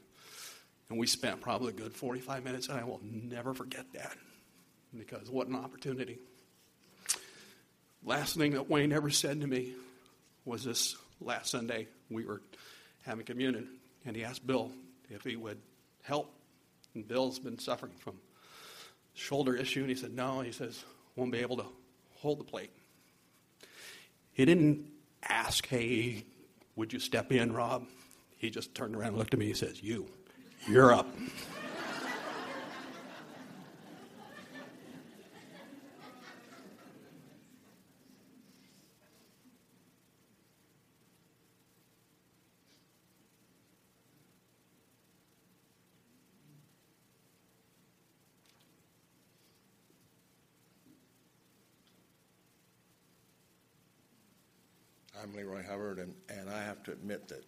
and we spent probably a good 45 minutes, and I will never forget that. Because what an opportunity. Last thing that Wayne ever said to me was this last Sunday. We were having communion, and he asked Bill if he would help. And Bill's been suffering from shoulder issue, and he said, "No," he says, "won't be able to hold the plate." He didn't ask, "Hey, would you step in, Rob?" He just turned around and looked at me and says, You're up. I'm Leroy Hubbard, and I have to admit that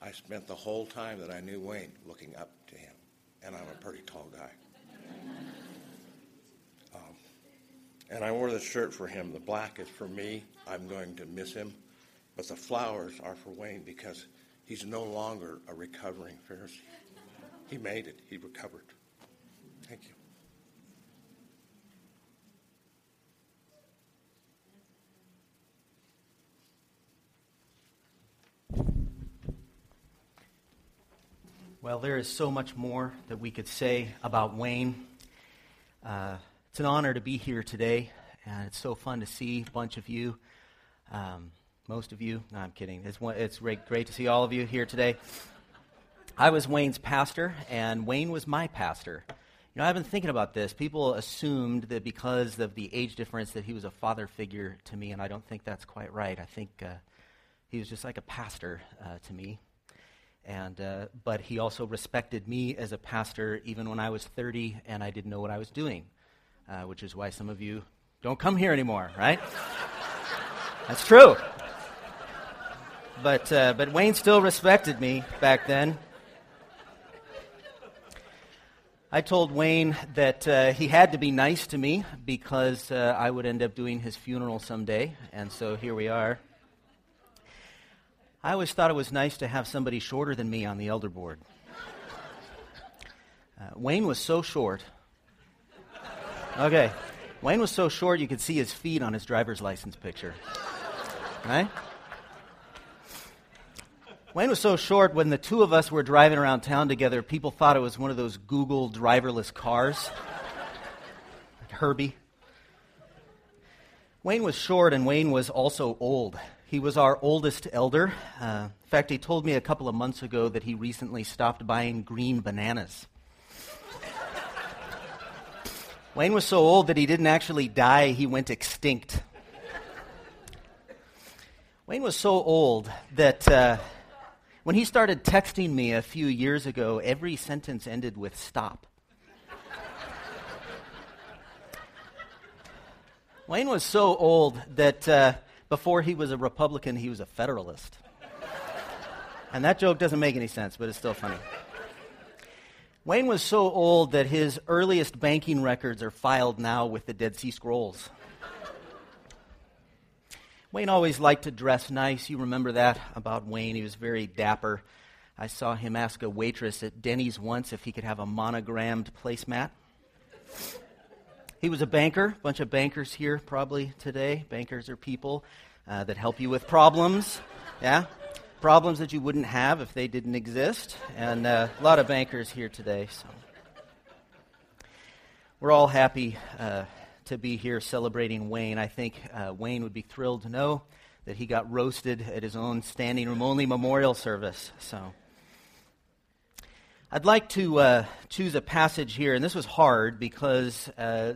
I spent the whole time that I knew Wayne looking up to him, and I'm a pretty tall guy. And I wore this shirt for him. The black is for me. I'm going to miss him, but the flowers are for Wayne because he's no longer a recovering Pharisee. He made it. He recovered. Thank you. Well, there is so much more that we could say about Wayne. It's an honor to be here today, and it's so fun to see a bunch of you, most of you. No, I'm kidding. It's great to see all of you here today. I was Wayne's pastor, and Wayne was my pastor. I've been thinking about this. People assumed that because of the age difference that he was a father figure to me, and I don't think that's quite right. I think he was just like a pastor to me. And but he also respected me as a pastor even when I was 30 and I didn't know what I was doing, which is why some of you don't come here anymore, right? That's true. But Wayne still respected me back then. I told Wayne that he had to be nice to me because I would end up doing his funeral someday, and so here we are. I always thought it was nice to have somebody shorter than me on the elder board. Wayne was so short. Okay. Wayne was so short you could see his feet on his driver's license picture. Right? Wayne was so short when the two of us were driving around town together, people thought it was one of those Google driverless cars. Like Herbie. Wayne was short and Wayne was also old. He was our oldest elder. In fact, he told me a couple of months ago that he recently stopped buying green bananas. Wayne was so old that he didn't actually die. He went extinct. Wayne was so old that when he started texting me a few years ago, every sentence ended with stop. Wayne was so old that... before he was a Republican, he was a Federalist. And that joke doesn't make any sense, but it's still funny. Wayne was so old that his earliest banking records are filed now with the Dead Sea Scrolls. Wayne always liked to dress nice. You remember that about Wayne. He was very dapper. I saw him ask a waitress at Denny's once if he could have a monogrammed placemat. He was a banker. A bunch of bankers here probably today. Bankers are people that help you with problems. Yeah? Problems that you wouldn't have if they didn't exist. And a lot of bankers here today. So we're all happy to be here celebrating Wayne. I think Wayne would be thrilled to know that he got roasted at his own standing room only memorial service. So I'd like to choose a passage here, and this was hard because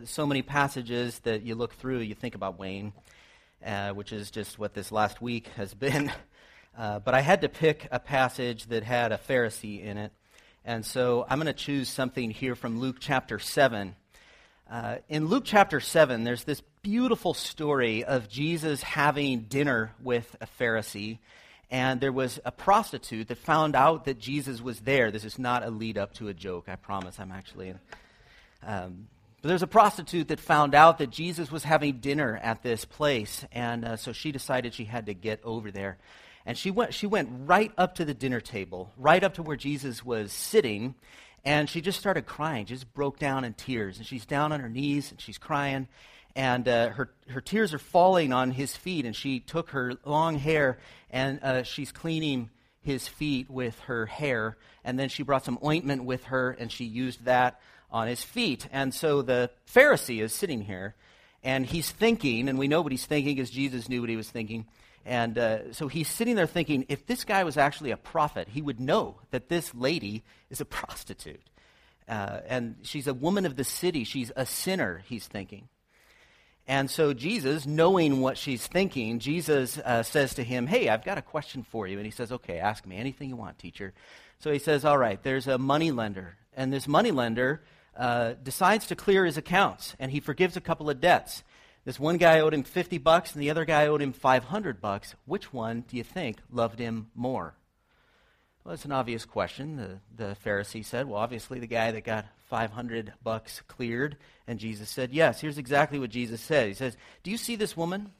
so many passages that you look through, you think about Wayne, which is just what this last week has been. But I had to pick a passage that had a Pharisee in it, and so I'm going to choose something here from Luke chapter 7. In Luke chapter 7, there's this beautiful story of Jesus having dinner with a Pharisee. And there was a prostitute that found out that Jesus was there. This is not a lead up to a joke, I promise. I'm actually... but there's a prostitute that found out that Jesus was having dinner at this place. And so she decided she had to get over there. And she went right up to the dinner table, right up to where Jesus was sitting. And she just started crying, just broke down in tears. And she's down on her knees and she's crying. And her tears are falling on his feet. And she took her long hair and she's cleaning his feet with her hair. And then she brought some ointment with her and she used that on his feet. And so the Pharisee is sitting here and he's thinking, and we know what he's thinking because Jesus knew what he was thinking. And so he's sitting there thinking, if this guy was actually a prophet, he would know that this lady is a prostitute. And she's a woman of the city. She's a sinner, he's thinking. And so Jesus, knowing what she's thinking, Jesus says to him, hey, I've got a question for you. And he says, okay, ask me anything you want, teacher. So he says, all right, there's a moneylender. And this moneylender decides to clear his accounts, and he forgives a couple of debts. This one guy owed him $50 and the other guy owed him $500. Which one do you think loved him more? Well, it's an obvious question. The Pharisee said, well, obviously the guy that got $500 cleared. And Jesus said, yes, here's exactly what Jesus said. He says, do you see this woman?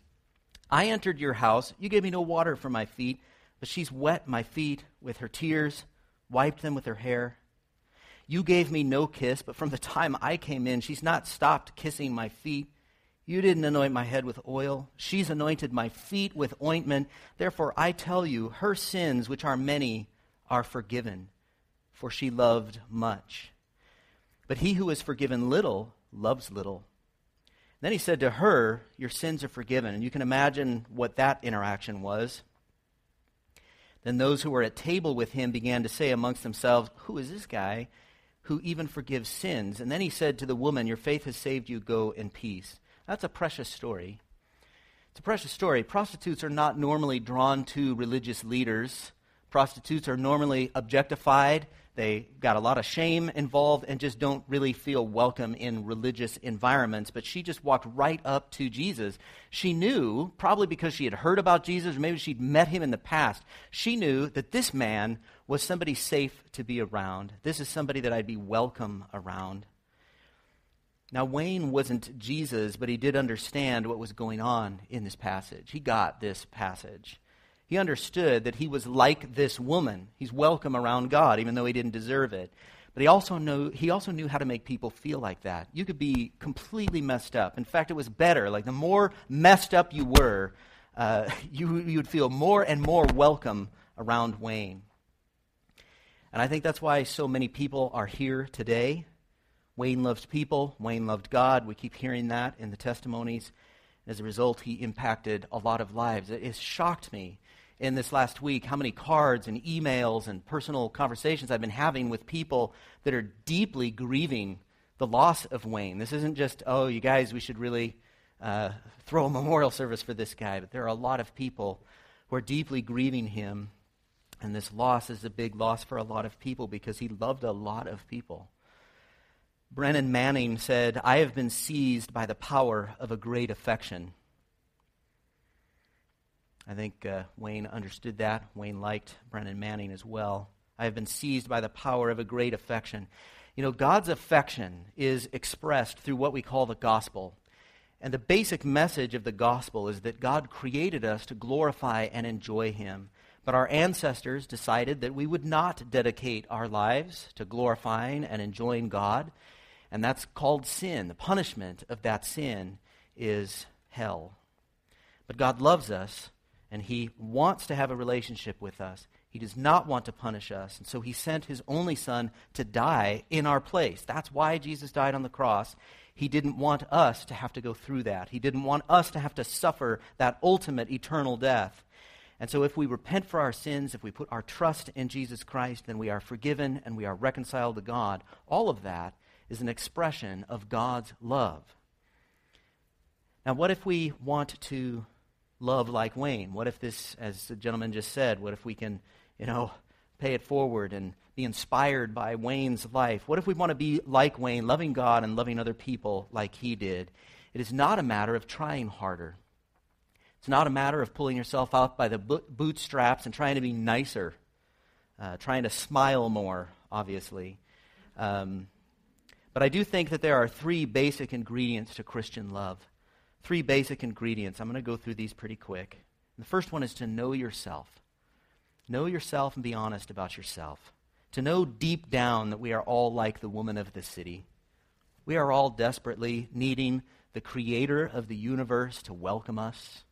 I entered your house. You gave me no water for my feet, but she's wet my feet with her tears, wiped them with her hair. You gave me no kiss, but from the time I came in, she's not stopped kissing my feet. You didn't anoint my head with oil. She's anointed my feet with ointment. Therefore, I tell you, her sins, which are many, are forgiven, for she loved much. But he who is forgiven little loves little. Then he said to her, your sins are forgiven. And you can imagine what that interaction was. Then those who were at table with him began to say amongst themselves, who is this guy who even forgives sins? And then he said to the woman, your faith has saved you. Go in peace. That's a precious story. It's a precious story. Prostitutes are not normally drawn to religious leaders. Prostitutes are normally objectified. They got a lot of shame involved and just don't really feel welcome in religious environments. But she just walked right up to Jesus. She knew, probably because she had heard about Jesus, or maybe she'd met him in the past, she knew that this man was somebody safe to be around. This is somebody that I'd be welcome around. Now, Wayne wasn't Jesus, but he did understand what was going on in this passage. He got this passage. He understood that he was like this woman. He's welcome around God, even though he didn't deserve it. But he also knew how to make people feel like that. You could be completely messed up. In fact, it was better. Like, the more messed up you were, you would feel more and more welcome around Wayne. And I think that's why so many people are here today. Wayne loved people. Wayne loved God. We keep hearing that in the testimonies. As a result, he impacted a lot of lives. It shocked me in this last week how many cards and emails and personal conversations I've been having with people that are deeply grieving the loss of Wayne. This isn't just, oh, you guys, we should really throw a memorial service for this guy. But there are a lot of people who are deeply grieving him. And this loss is a big loss for a lot of people because he loved a lot of people. Brennan Manning said, I have been seized by the power of a great affection. I think Wayne understood that. Wayne liked Brennan Manning as well. I have been seized by the power of a great affection. You know, God's affection is expressed through what we call the gospel. And the basic message of the gospel is that God created us to glorify and enjoy him. But our ancestors decided that we would not dedicate our lives to glorifying and enjoying God. And that's called sin. The punishment of that sin is hell. But God loves us, and he wants to have a relationship with us. He does not want to punish us. And so he sent his only son to die in our place. That's why Jesus died on the cross. He didn't want us to have to go through that. He didn't want us to have to suffer that ultimate eternal death. And so if we repent for our sins, if we put our trust in Jesus Christ, then we are forgiven and we are reconciled to God. All of that is an expression of God's love. Now, what if we want to love like Wayne? What if this, as the gentleman just said, what if we can, pay it forward and be inspired by Wayne's life? What if we want to be like Wayne, loving God and loving other people like he did? It is not a matter of trying harder. It's not a matter of pulling yourself out by the bootstraps and trying to be nicer, trying to smile more, obviously. But I do think that there are three basic ingredients to Christian love. Three basic ingredients. I'm going to go through these pretty quick. The first one is to know yourself. Know yourself and be honest about yourself. To know deep down that we are all like the woman of the city. We are all desperately needing the creator of the universe to welcome us.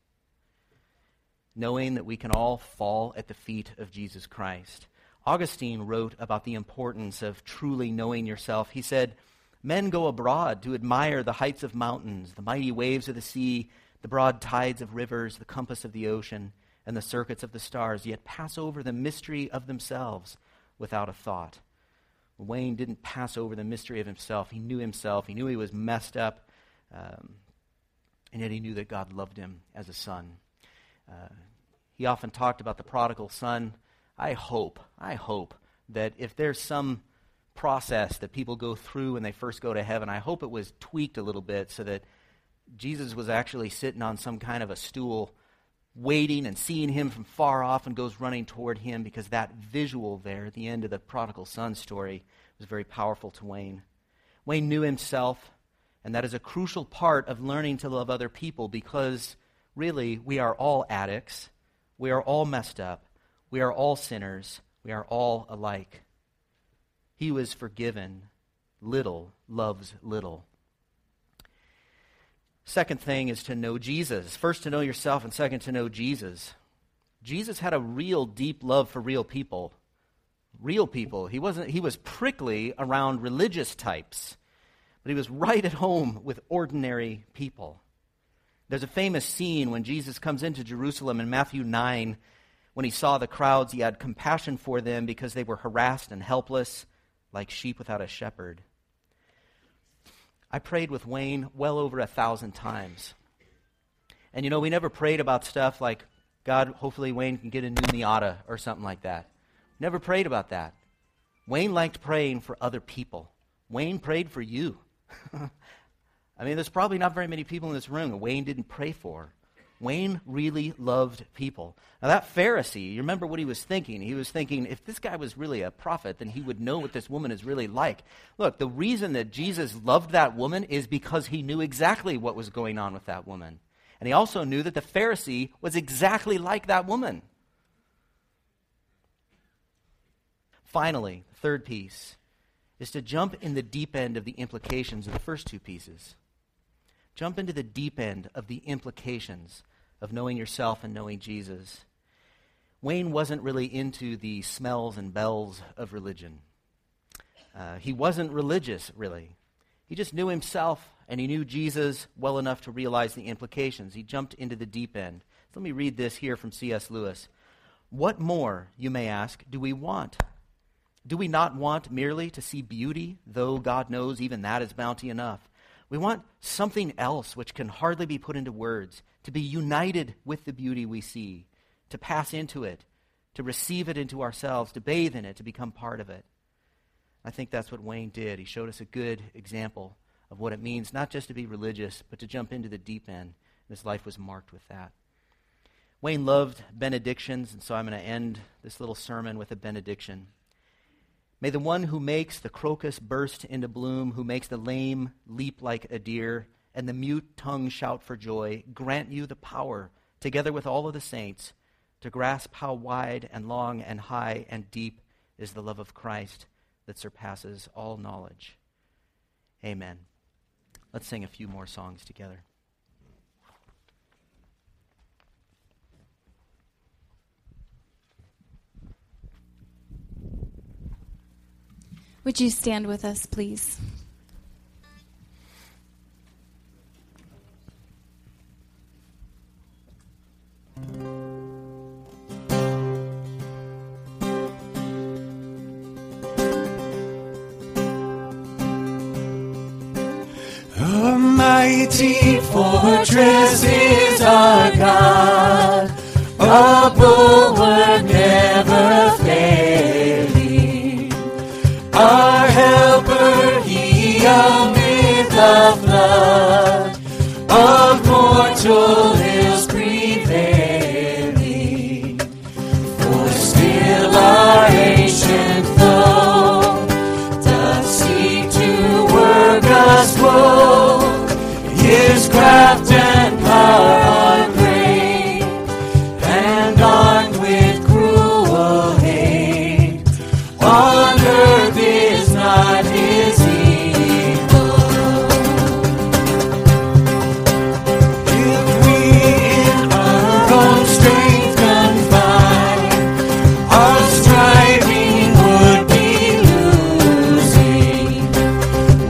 Knowing that we can all fall at the feet of Jesus Christ. Augustine wrote about the importance of truly knowing yourself. He said, "Men go abroad to admire the heights of mountains, the mighty waves of the sea, the broad tides of rivers, the compass of the ocean, and the circuits of the stars, yet pass over the mystery of themselves without a thought." Wayne didn't pass over the mystery of himself. He knew himself. He knew he was messed up, and yet he knew that God loved him as a son. He often talked about the prodigal son. I hope that if there's some process that people go through when they first go to heaven, I hope it was tweaked a little bit so that Jesus was actually sitting on some kind of a stool waiting and seeing him from far off and goes running toward him, because that visual there at the end of the prodigal son story was very powerful to Wayne. Wayne knew himself, and that is a crucial part of learning to love other people, because really we are all addicts, we are all messed up, we are all sinners, we are all alike. He was forgiven. Little loves little. Second thing is to know Jesus. First, to know yourself, and second, to know Jesus. Jesus had a real deep love for real people. Real people. He was prickly around religious types, but he was right at home with ordinary people. There's a famous scene when Jesus comes into Jerusalem in Matthew 9. When he saw the crowds, he had compassion for them because they were harassed and helpless, like sheep without a shepherd. I prayed with Wayne well over 1,000 times. And we never prayed about stuff like, God, hopefully Wayne can get a new Miata or something like that. Never prayed about that. Wayne liked praying for other people. Wayne prayed for you. I mean, there's probably not very many people in this room that Wayne didn't pray for. Wayne really loved people. Now that Pharisee, you remember what he was thinking. He was thinking, if this guy was really a prophet, then he would know what this woman is really like. Look, the reason that Jesus loved that woman is because he knew exactly what was going on with that woman. And he also knew that the Pharisee was exactly like that woman. Finally, the third piece is to jump in the deep end of the implications of the first two pieces. Jump into the deep end of the implications of knowing yourself and knowing Jesus. Wayne wasn't really into the smells and bells of religion. He wasn't religious, really. He just knew himself, and he knew Jesus well enough to realize the implications. He jumped into the deep end. Let me read this here from C.S. Lewis. "What more, you may ask, do we want? Do we not want merely to see beauty, though God knows even that is bounty enough? We want something else which can hardly be put into words, to be united with the beauty we see, to pass into it, to receive it into ourselves, to bathe in it, to become part of it." I think that's what Wayne did. He showed us a good example of what it means, not just to be religious, but to jump into the deep end. And his life was marked with that. Wayne loved benedictions, and so I'm going to end this little sermon with a benediction. May the one who makes the crocus burst into bloom, who makes the lame leap like a deer, and the mute tongue shout for joy, grant you the power, together with all of the saints, to grasp how wide and long and high and deep is the love of Christ that surpasses all knowledge. Amen. Let's sing a few more songs together. Would you stand with us, please? A mighty fortress is our God, a bulwark never failing, our helper, he amid the flood of mortal ills prevailing. For still our ancient foe doth seek to work us woe. His craft and power are great, and armed with cruel hate, on earth is not his equal. If we in our own strength confide, our striving would be losing.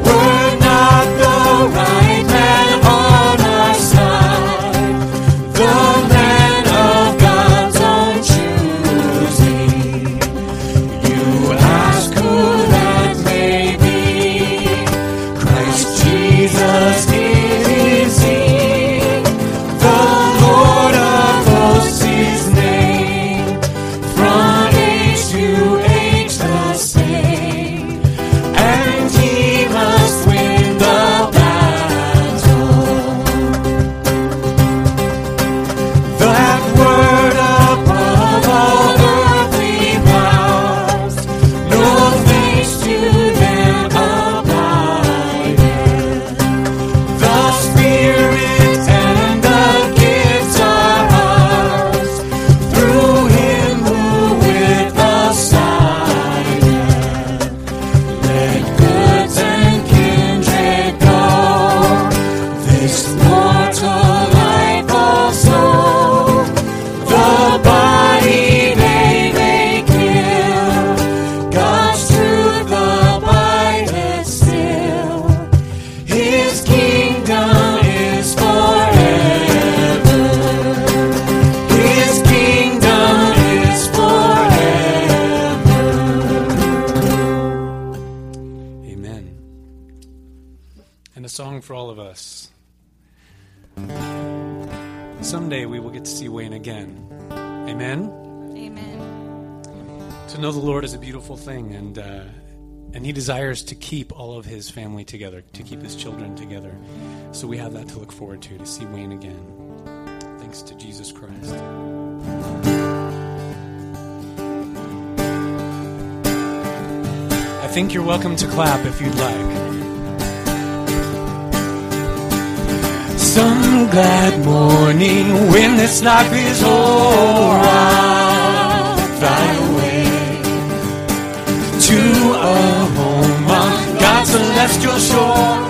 Were not the right man on our side, the man of God's own choosing. You ask who that may be, Christ Jesus is he, the Lord of hosts his name, from age to age the same, and he must win the battle. That word above all earthly powers, no thanks to them abideth. The Spirit and the gifts are ours, through him who with us sideth. Let goods and kindred go, this mortal life also, the body may kill, God's truth abideth still, his kingdom is forever, his kingdom is forever. Amen. And a song for all of us. Someday we will get to see Wayne again. Amen? Amen. To know the Lord is a beautiful thing, and he desires to keep all of his family together, to keep his children together. So we have that to look forward to see Wayne again. Thanks to Jesus Christ. I think you're welcome to clap if you'd like. Some glad morning when this life is o'er, I'll fly away to a home on God's celestial shore.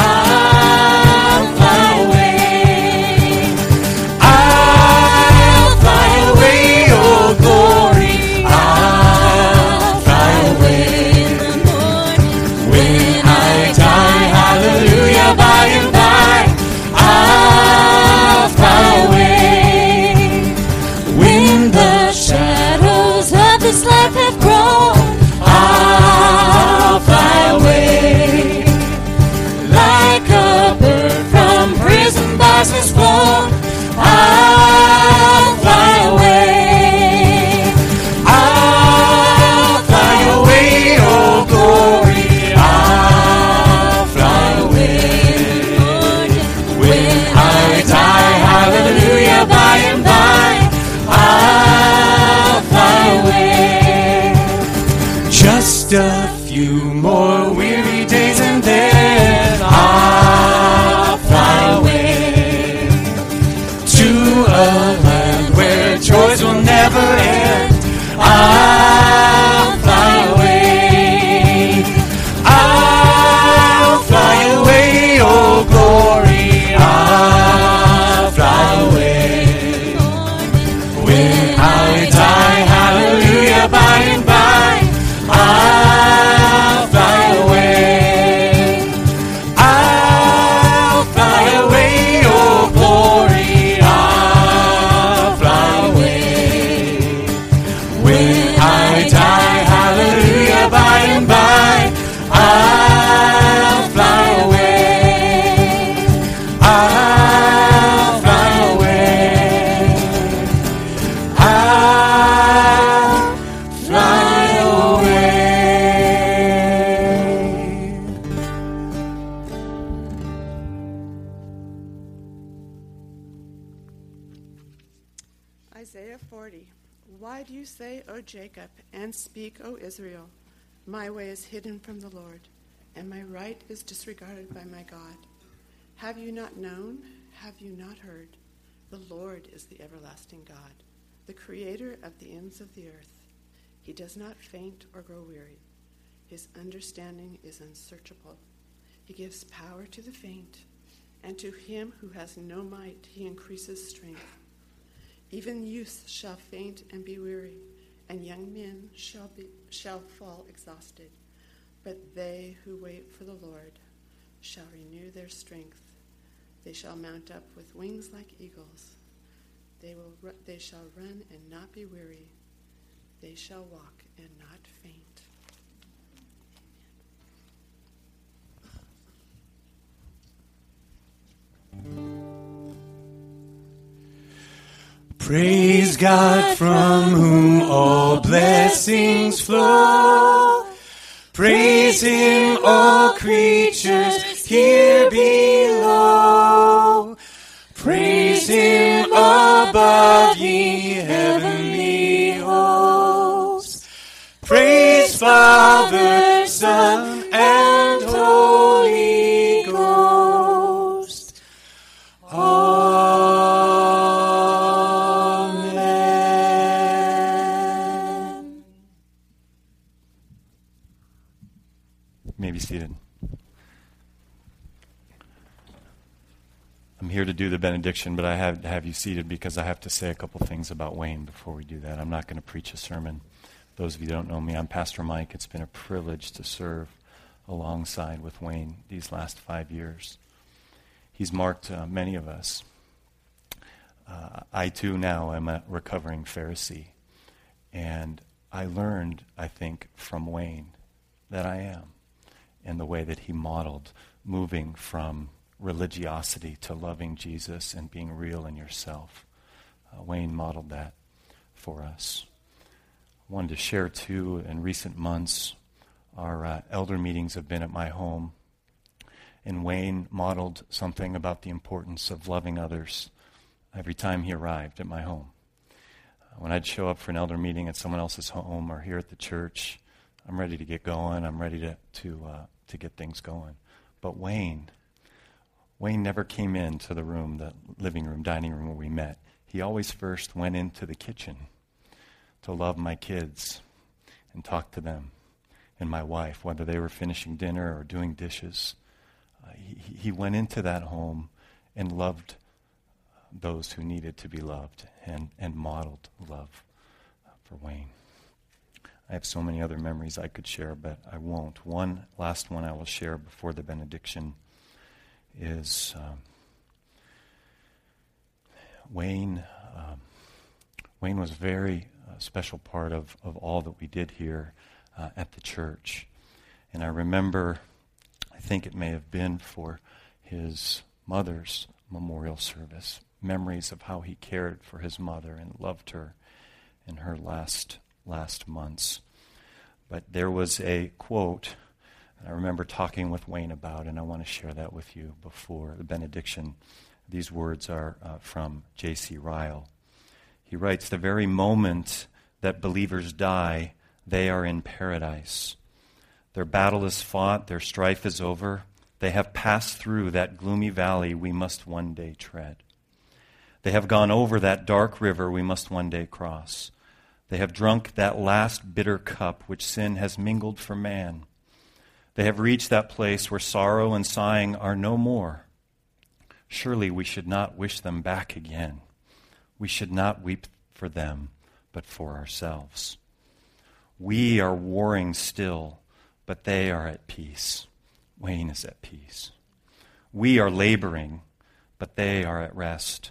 I'll fly away, oh glory. I'll fly away when I die, hallelujah, by and by. I'll fly away when the shadows of this life have grown. I'll fly away like a bird from prison bars is flown. I'll fly away. I'll fly away, oh glory. I'll Isaiah 40. Why do you say, O Jacob, and speak, O Israel? My way is hidden from the Lord, and my right is disregarded by my God. Have you not known? Have you not heard? The Lord is the everlasting God, the creator of the ends of the earth. He does not faint or grow weary. His understanding is unsearchable. He gives power to the faint, and to him who has no might he increases strength. Even youth shall faint and be weary, and young men shall fall exhausted. But they who wait for the Lord shall renew their strength. They shall mount up with wings like eagles. They shall run and not be weary. They shall walk and not faint. Praise God from whom all blessings flow. Praise Him, all creatures here below. Praise Him above, ye heavenly hosts. Praise Father, Son, and Holy Ghost. Amen. You may be seated. I'm here to do the benediction, but I have to have you seated because I have to say a couple things about Wayne before we do that. I'm not going to preach a sermon. Those of you that don't know me, I'm Pastor Mike. It's been a privilege to serve alongside with Wayne these last 5 years. He's marked many of us. I, too, now am a recovering Pharisee. And I learned, I think, from Wayne that I am, and the way that he modeled moving from religiosity to loving Jesus and being real in yourself. Wayne modeled that for us. I wanted to share, too, in recent months, our elder meetings have been at my home, and Wayne modeled something about the importance of loving others every time he arrived at my home. When I'd show up for an elder meeting at someone else's home or here at the church, I'm ready to get going. I'm ready to get things going. But Wayne never came into the room, the living room, dining room where we met. He always first went into the kitchen to love my kids and talk to them and my wife, whether they were finishing dinner or doing dishes. He went into that home and loved those who needed to be loved and modeled love for Wayne. I have so many other memories I could share, but I won't. One last one I will share before the benediction is Wayne. Wayne was a very special part of all that we did here at the church. And I remember, I think it may have been for his mother's memorial service, memories of how he cared for his mother and loved her in her last months. But there was a quote I remember talking with Wayne about, and I want to share that with you before the benediction. These words are from J.C. Ryle. He writes, "The very moment that believers die, they are in paradise. Their battle is fought, their strife is over. They have passed through that gloomy valley we must one day tread. They have gone over that dark river we must one day cross. They have drunk that last bitter cup which sin has mingled for man. They have reached that place where sorrow and sighing are no more. Surely we should not wish them back again. We should not weep for them, but for ourselves. We are warring still, but they are at peace. Wayne is at peace. We are laboring, but they are at rest.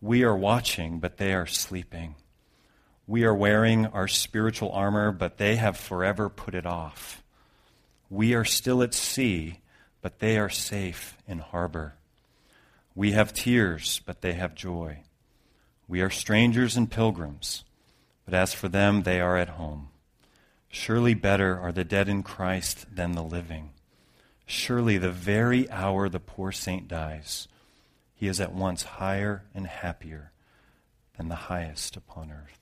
We are watching, but they are sleeping. We are wearing our spiritual armor, but they have forever put it off. We are still at sea, but they are safe in harbor. We have tears, but they have joy. We are strangers and pilgrims, but as for them, they are at home. Surely better are the dead in Christ than the living. Surely the very hour the poor saint dies, he is at once higher and happier and the highest upon earth.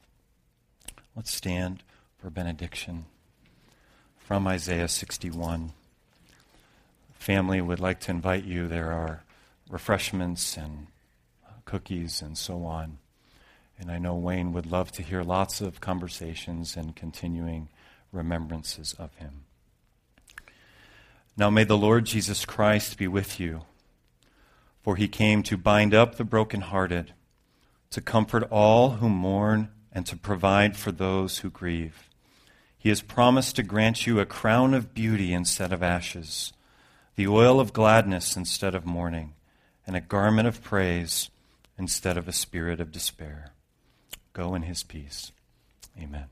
Let's stand for benediction from Isaiah 61. Family, would like to invite you. There are refreshments and cookies and so on. And I know Wayne would love to hear lots of conversations and continuing remembrances of him. Now may the Lord Jesus Christ be with you, for he came to bind up the brokenhearted, to comfort all who mourn, and to provide for those who grieve. He has promised to grant you a crown of beauty instead of ashes, the oil of gladness instead of mourning, and a garment of praise instead of a spirit of despair. Go in his peace. Amen.